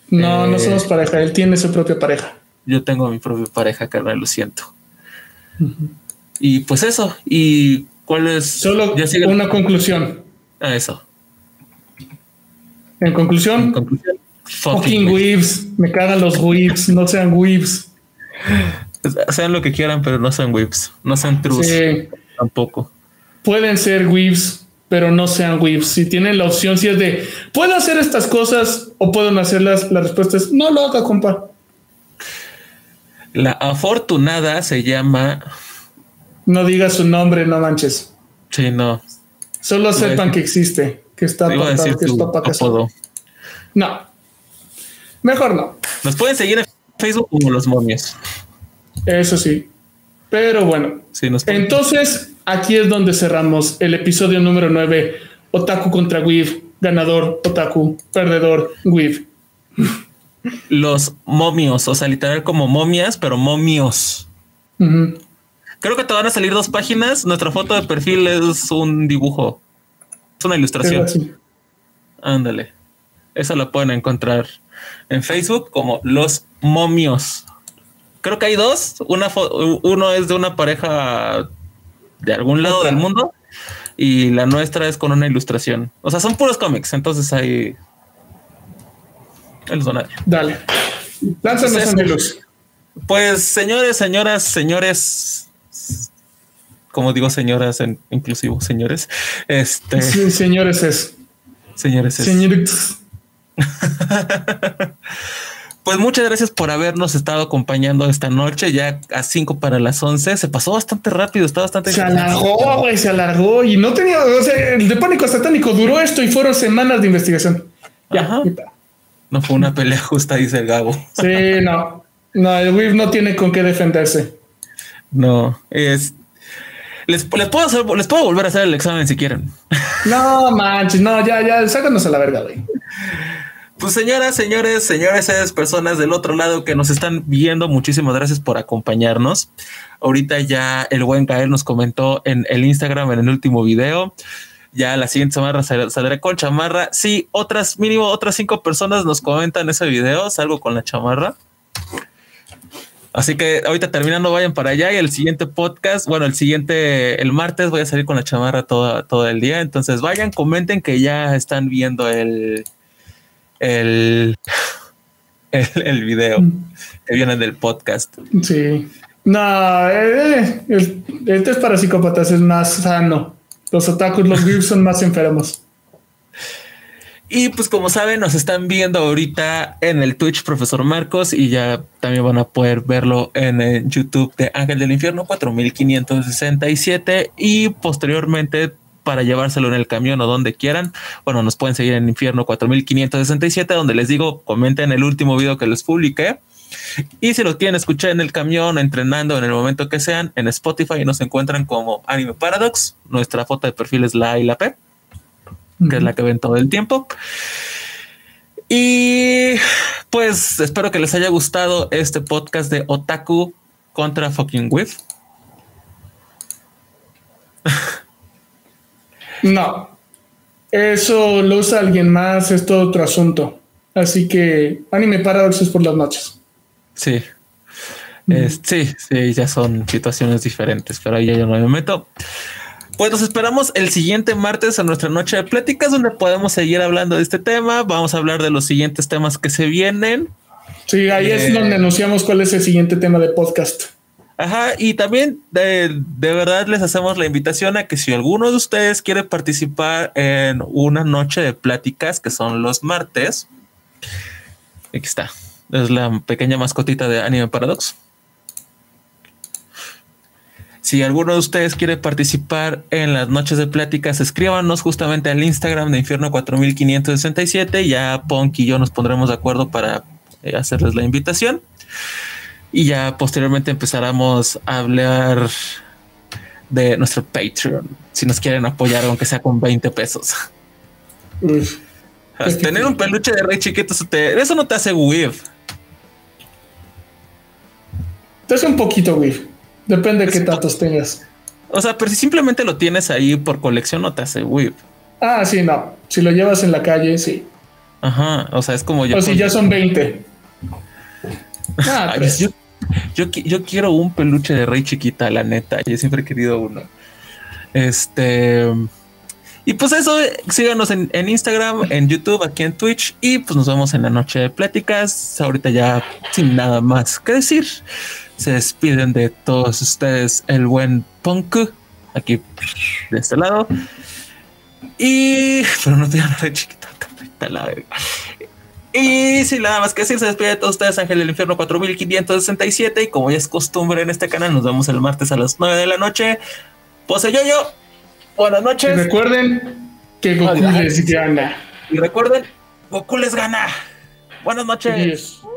No, no somos pareja, él tiene su propia pareja. Yo tengo mi propia pareja, carnal, lo siento. Y pues eso, y cuál es... Solo una conclusión. A eso. En conclusión, fucking weebs. Me cagan los weebs, no sean weebs. Sean lo que quieran, pero no sean weebs. No sean trus, tampoco. Pueden ser weebs, pero no sean weebs. Si tienen la opción, si es de puedo hacer estas cosas o puedo no hacerlas, la respuesta es no lo haga, compa. La afortunada se llama... No digas su nombre, no manches. Sí, no. Solo sepan que existe, que está apartado, que está para casa. No. Mejor no. Nos pueden seguir en Facebook como los momios. Eso sí. Pero bueno. Sí, entonces, aquí es donde cerramos el episodio número 9. Otaku contra Weeb. Ganador, otaku. Perdedor, Weeb. Los momios, o sea, literal como momias, pero momios. Creo que te van a salir dos páginas. Nuestra foto de perfil es un dibujo. Es una ilustración. Ándale. Esa la pueden encontrar en Facebook como Los Momios. Creo que hay dos. Uno es de una pareja de algún lado del mundo y la nuestra es con una ilustración. O sea, son puros cómics. Entonces hay... el donario. Dale. Lánzanos en luz. Pues señores, señoras, señores... Como digo, señoras, en inclusivo, señores. Sí, señores es. Señores es. Señoritos. Pues muchas gracias por habernos estado acompañando esta noche, ya a 5 para las 11. Se pasó bastante rápido, está bastante... Se alargó, güey, se alargó y no tenía... O sea, el de pánico satánico duró esto y fueron semanas de investigación. Ajá. Ya. No fue una pelea justa, dice el Gabo. Sí, no. No, el Weeb no tiene con qué defenderse. No, es... Les puedo volver a hacer el examen si quieren. No manches, no, ya, sácanos a la verga, güey. Pues señoras, señores, señores, personas del otro lado que nos están viendo, muchísimas gracias por acompañarnos. Ahorita ya el buen Gael nos comentó en el Instagram, en el último video. Ya la siguiente semana saldré con chamarra. Sí, mínimo otras 5 personas nos comentan ese video, salgo con la chamarra. Así que ahorita terminando, vayan para allá y el siguiente podcast, bueno, el martes voy a salir con la chamarra todo el día. Entonces vayan, comenten que ya están viendo el video que viene del podcast. Sí. No, este es para psicópatas, es más sano. Los otakus, los weebs son más enfermos. Y pues como saben, nos están viendo ahorita en el Twitch Profesor Marcos y ya también van a poder verlo en el YouTube de Ángel del Infierno 4567 y posteriormente para llevárselo en el camión o donde quieran. Bueno, nos pueden seguir en Infierno 4567 donde les digo, comenten el último video que les publiqué y si lo quieren escuchar en el camión, entrenando, en el momento que sean, en Spotify nos encuentran como Anime Paradox. Nuestra foto de perfil es la A y la P, que es la que ven todo el tiempo. Y pues espero que les haya gustado este podcast de Otaku contra fucking Weeb. No, eso lo usa alguien más, es todo otro asunto. Así que Anime Paradox por las noches. Sí. Sí, ya son situaciones diferentes, pero ahí ya yo no me meto. Pues nos esperamos el siguiente martes a nuestra noche de pláticas donde podemos seguir hablando de este tema. Vamos a hablar de los siguientes temas que se vienen. Sí, ahí es donde anunciamos cuál es el siguiente tema de podcast. Ajá, y también de verdad les hacemos la invitación a que si alguno de ustedes quiere participar en una noche de pláticas que son los martes, aquí está, es la pequeña mascotita de Anime Paradox. Si alguno de ustedes quiere participar en las noches de pláticas, escríbanos justamente al Instagram de Infierno 4567. Ya Punk y yo nos pondremos de acuerdo para hacerles la invitación. Y ya posteriormente empezaremos a hablar de nuestro Patreon, si nos quieren apoyar, aunque sea con 20 pesos. Tener un peluche de rey chiquito, eso no te hace weeb. Te hace un poquito weeb. Depende de qué datos tengas. O sea, pero si simplemente lo tienes ahí por colección, no te hace weeb. Ah, sí, no. Si lo llevas en la calle, sí. Ajá, o sea, es como yo. Pero si ya son 20. Ah, ay, yo quiero un peluche de rey chiquita, la neta. Yo siempre he querido uno. Y pues eso, síganos en Instagram, en YouTube, aquí en Twitch. Y pues nos vemos en la noche de pláticas. Ahorita ya sin nada más que decir, se despiden de todos ustedes el buen Punk, aquí de este lado. Y... pero no tengan rey chiquita, la verga. Y sin nada más que decir, se despide de todos ustedes Ángel del Infierno 4567, y como ya es costumbre en este canal, nos vemos el martes a las 9 de la noche. Pose Yoyo, buenas noches. Y recuerden que Goku les gana. Y recuerden, Goku les gana. Buenas noches. Yes.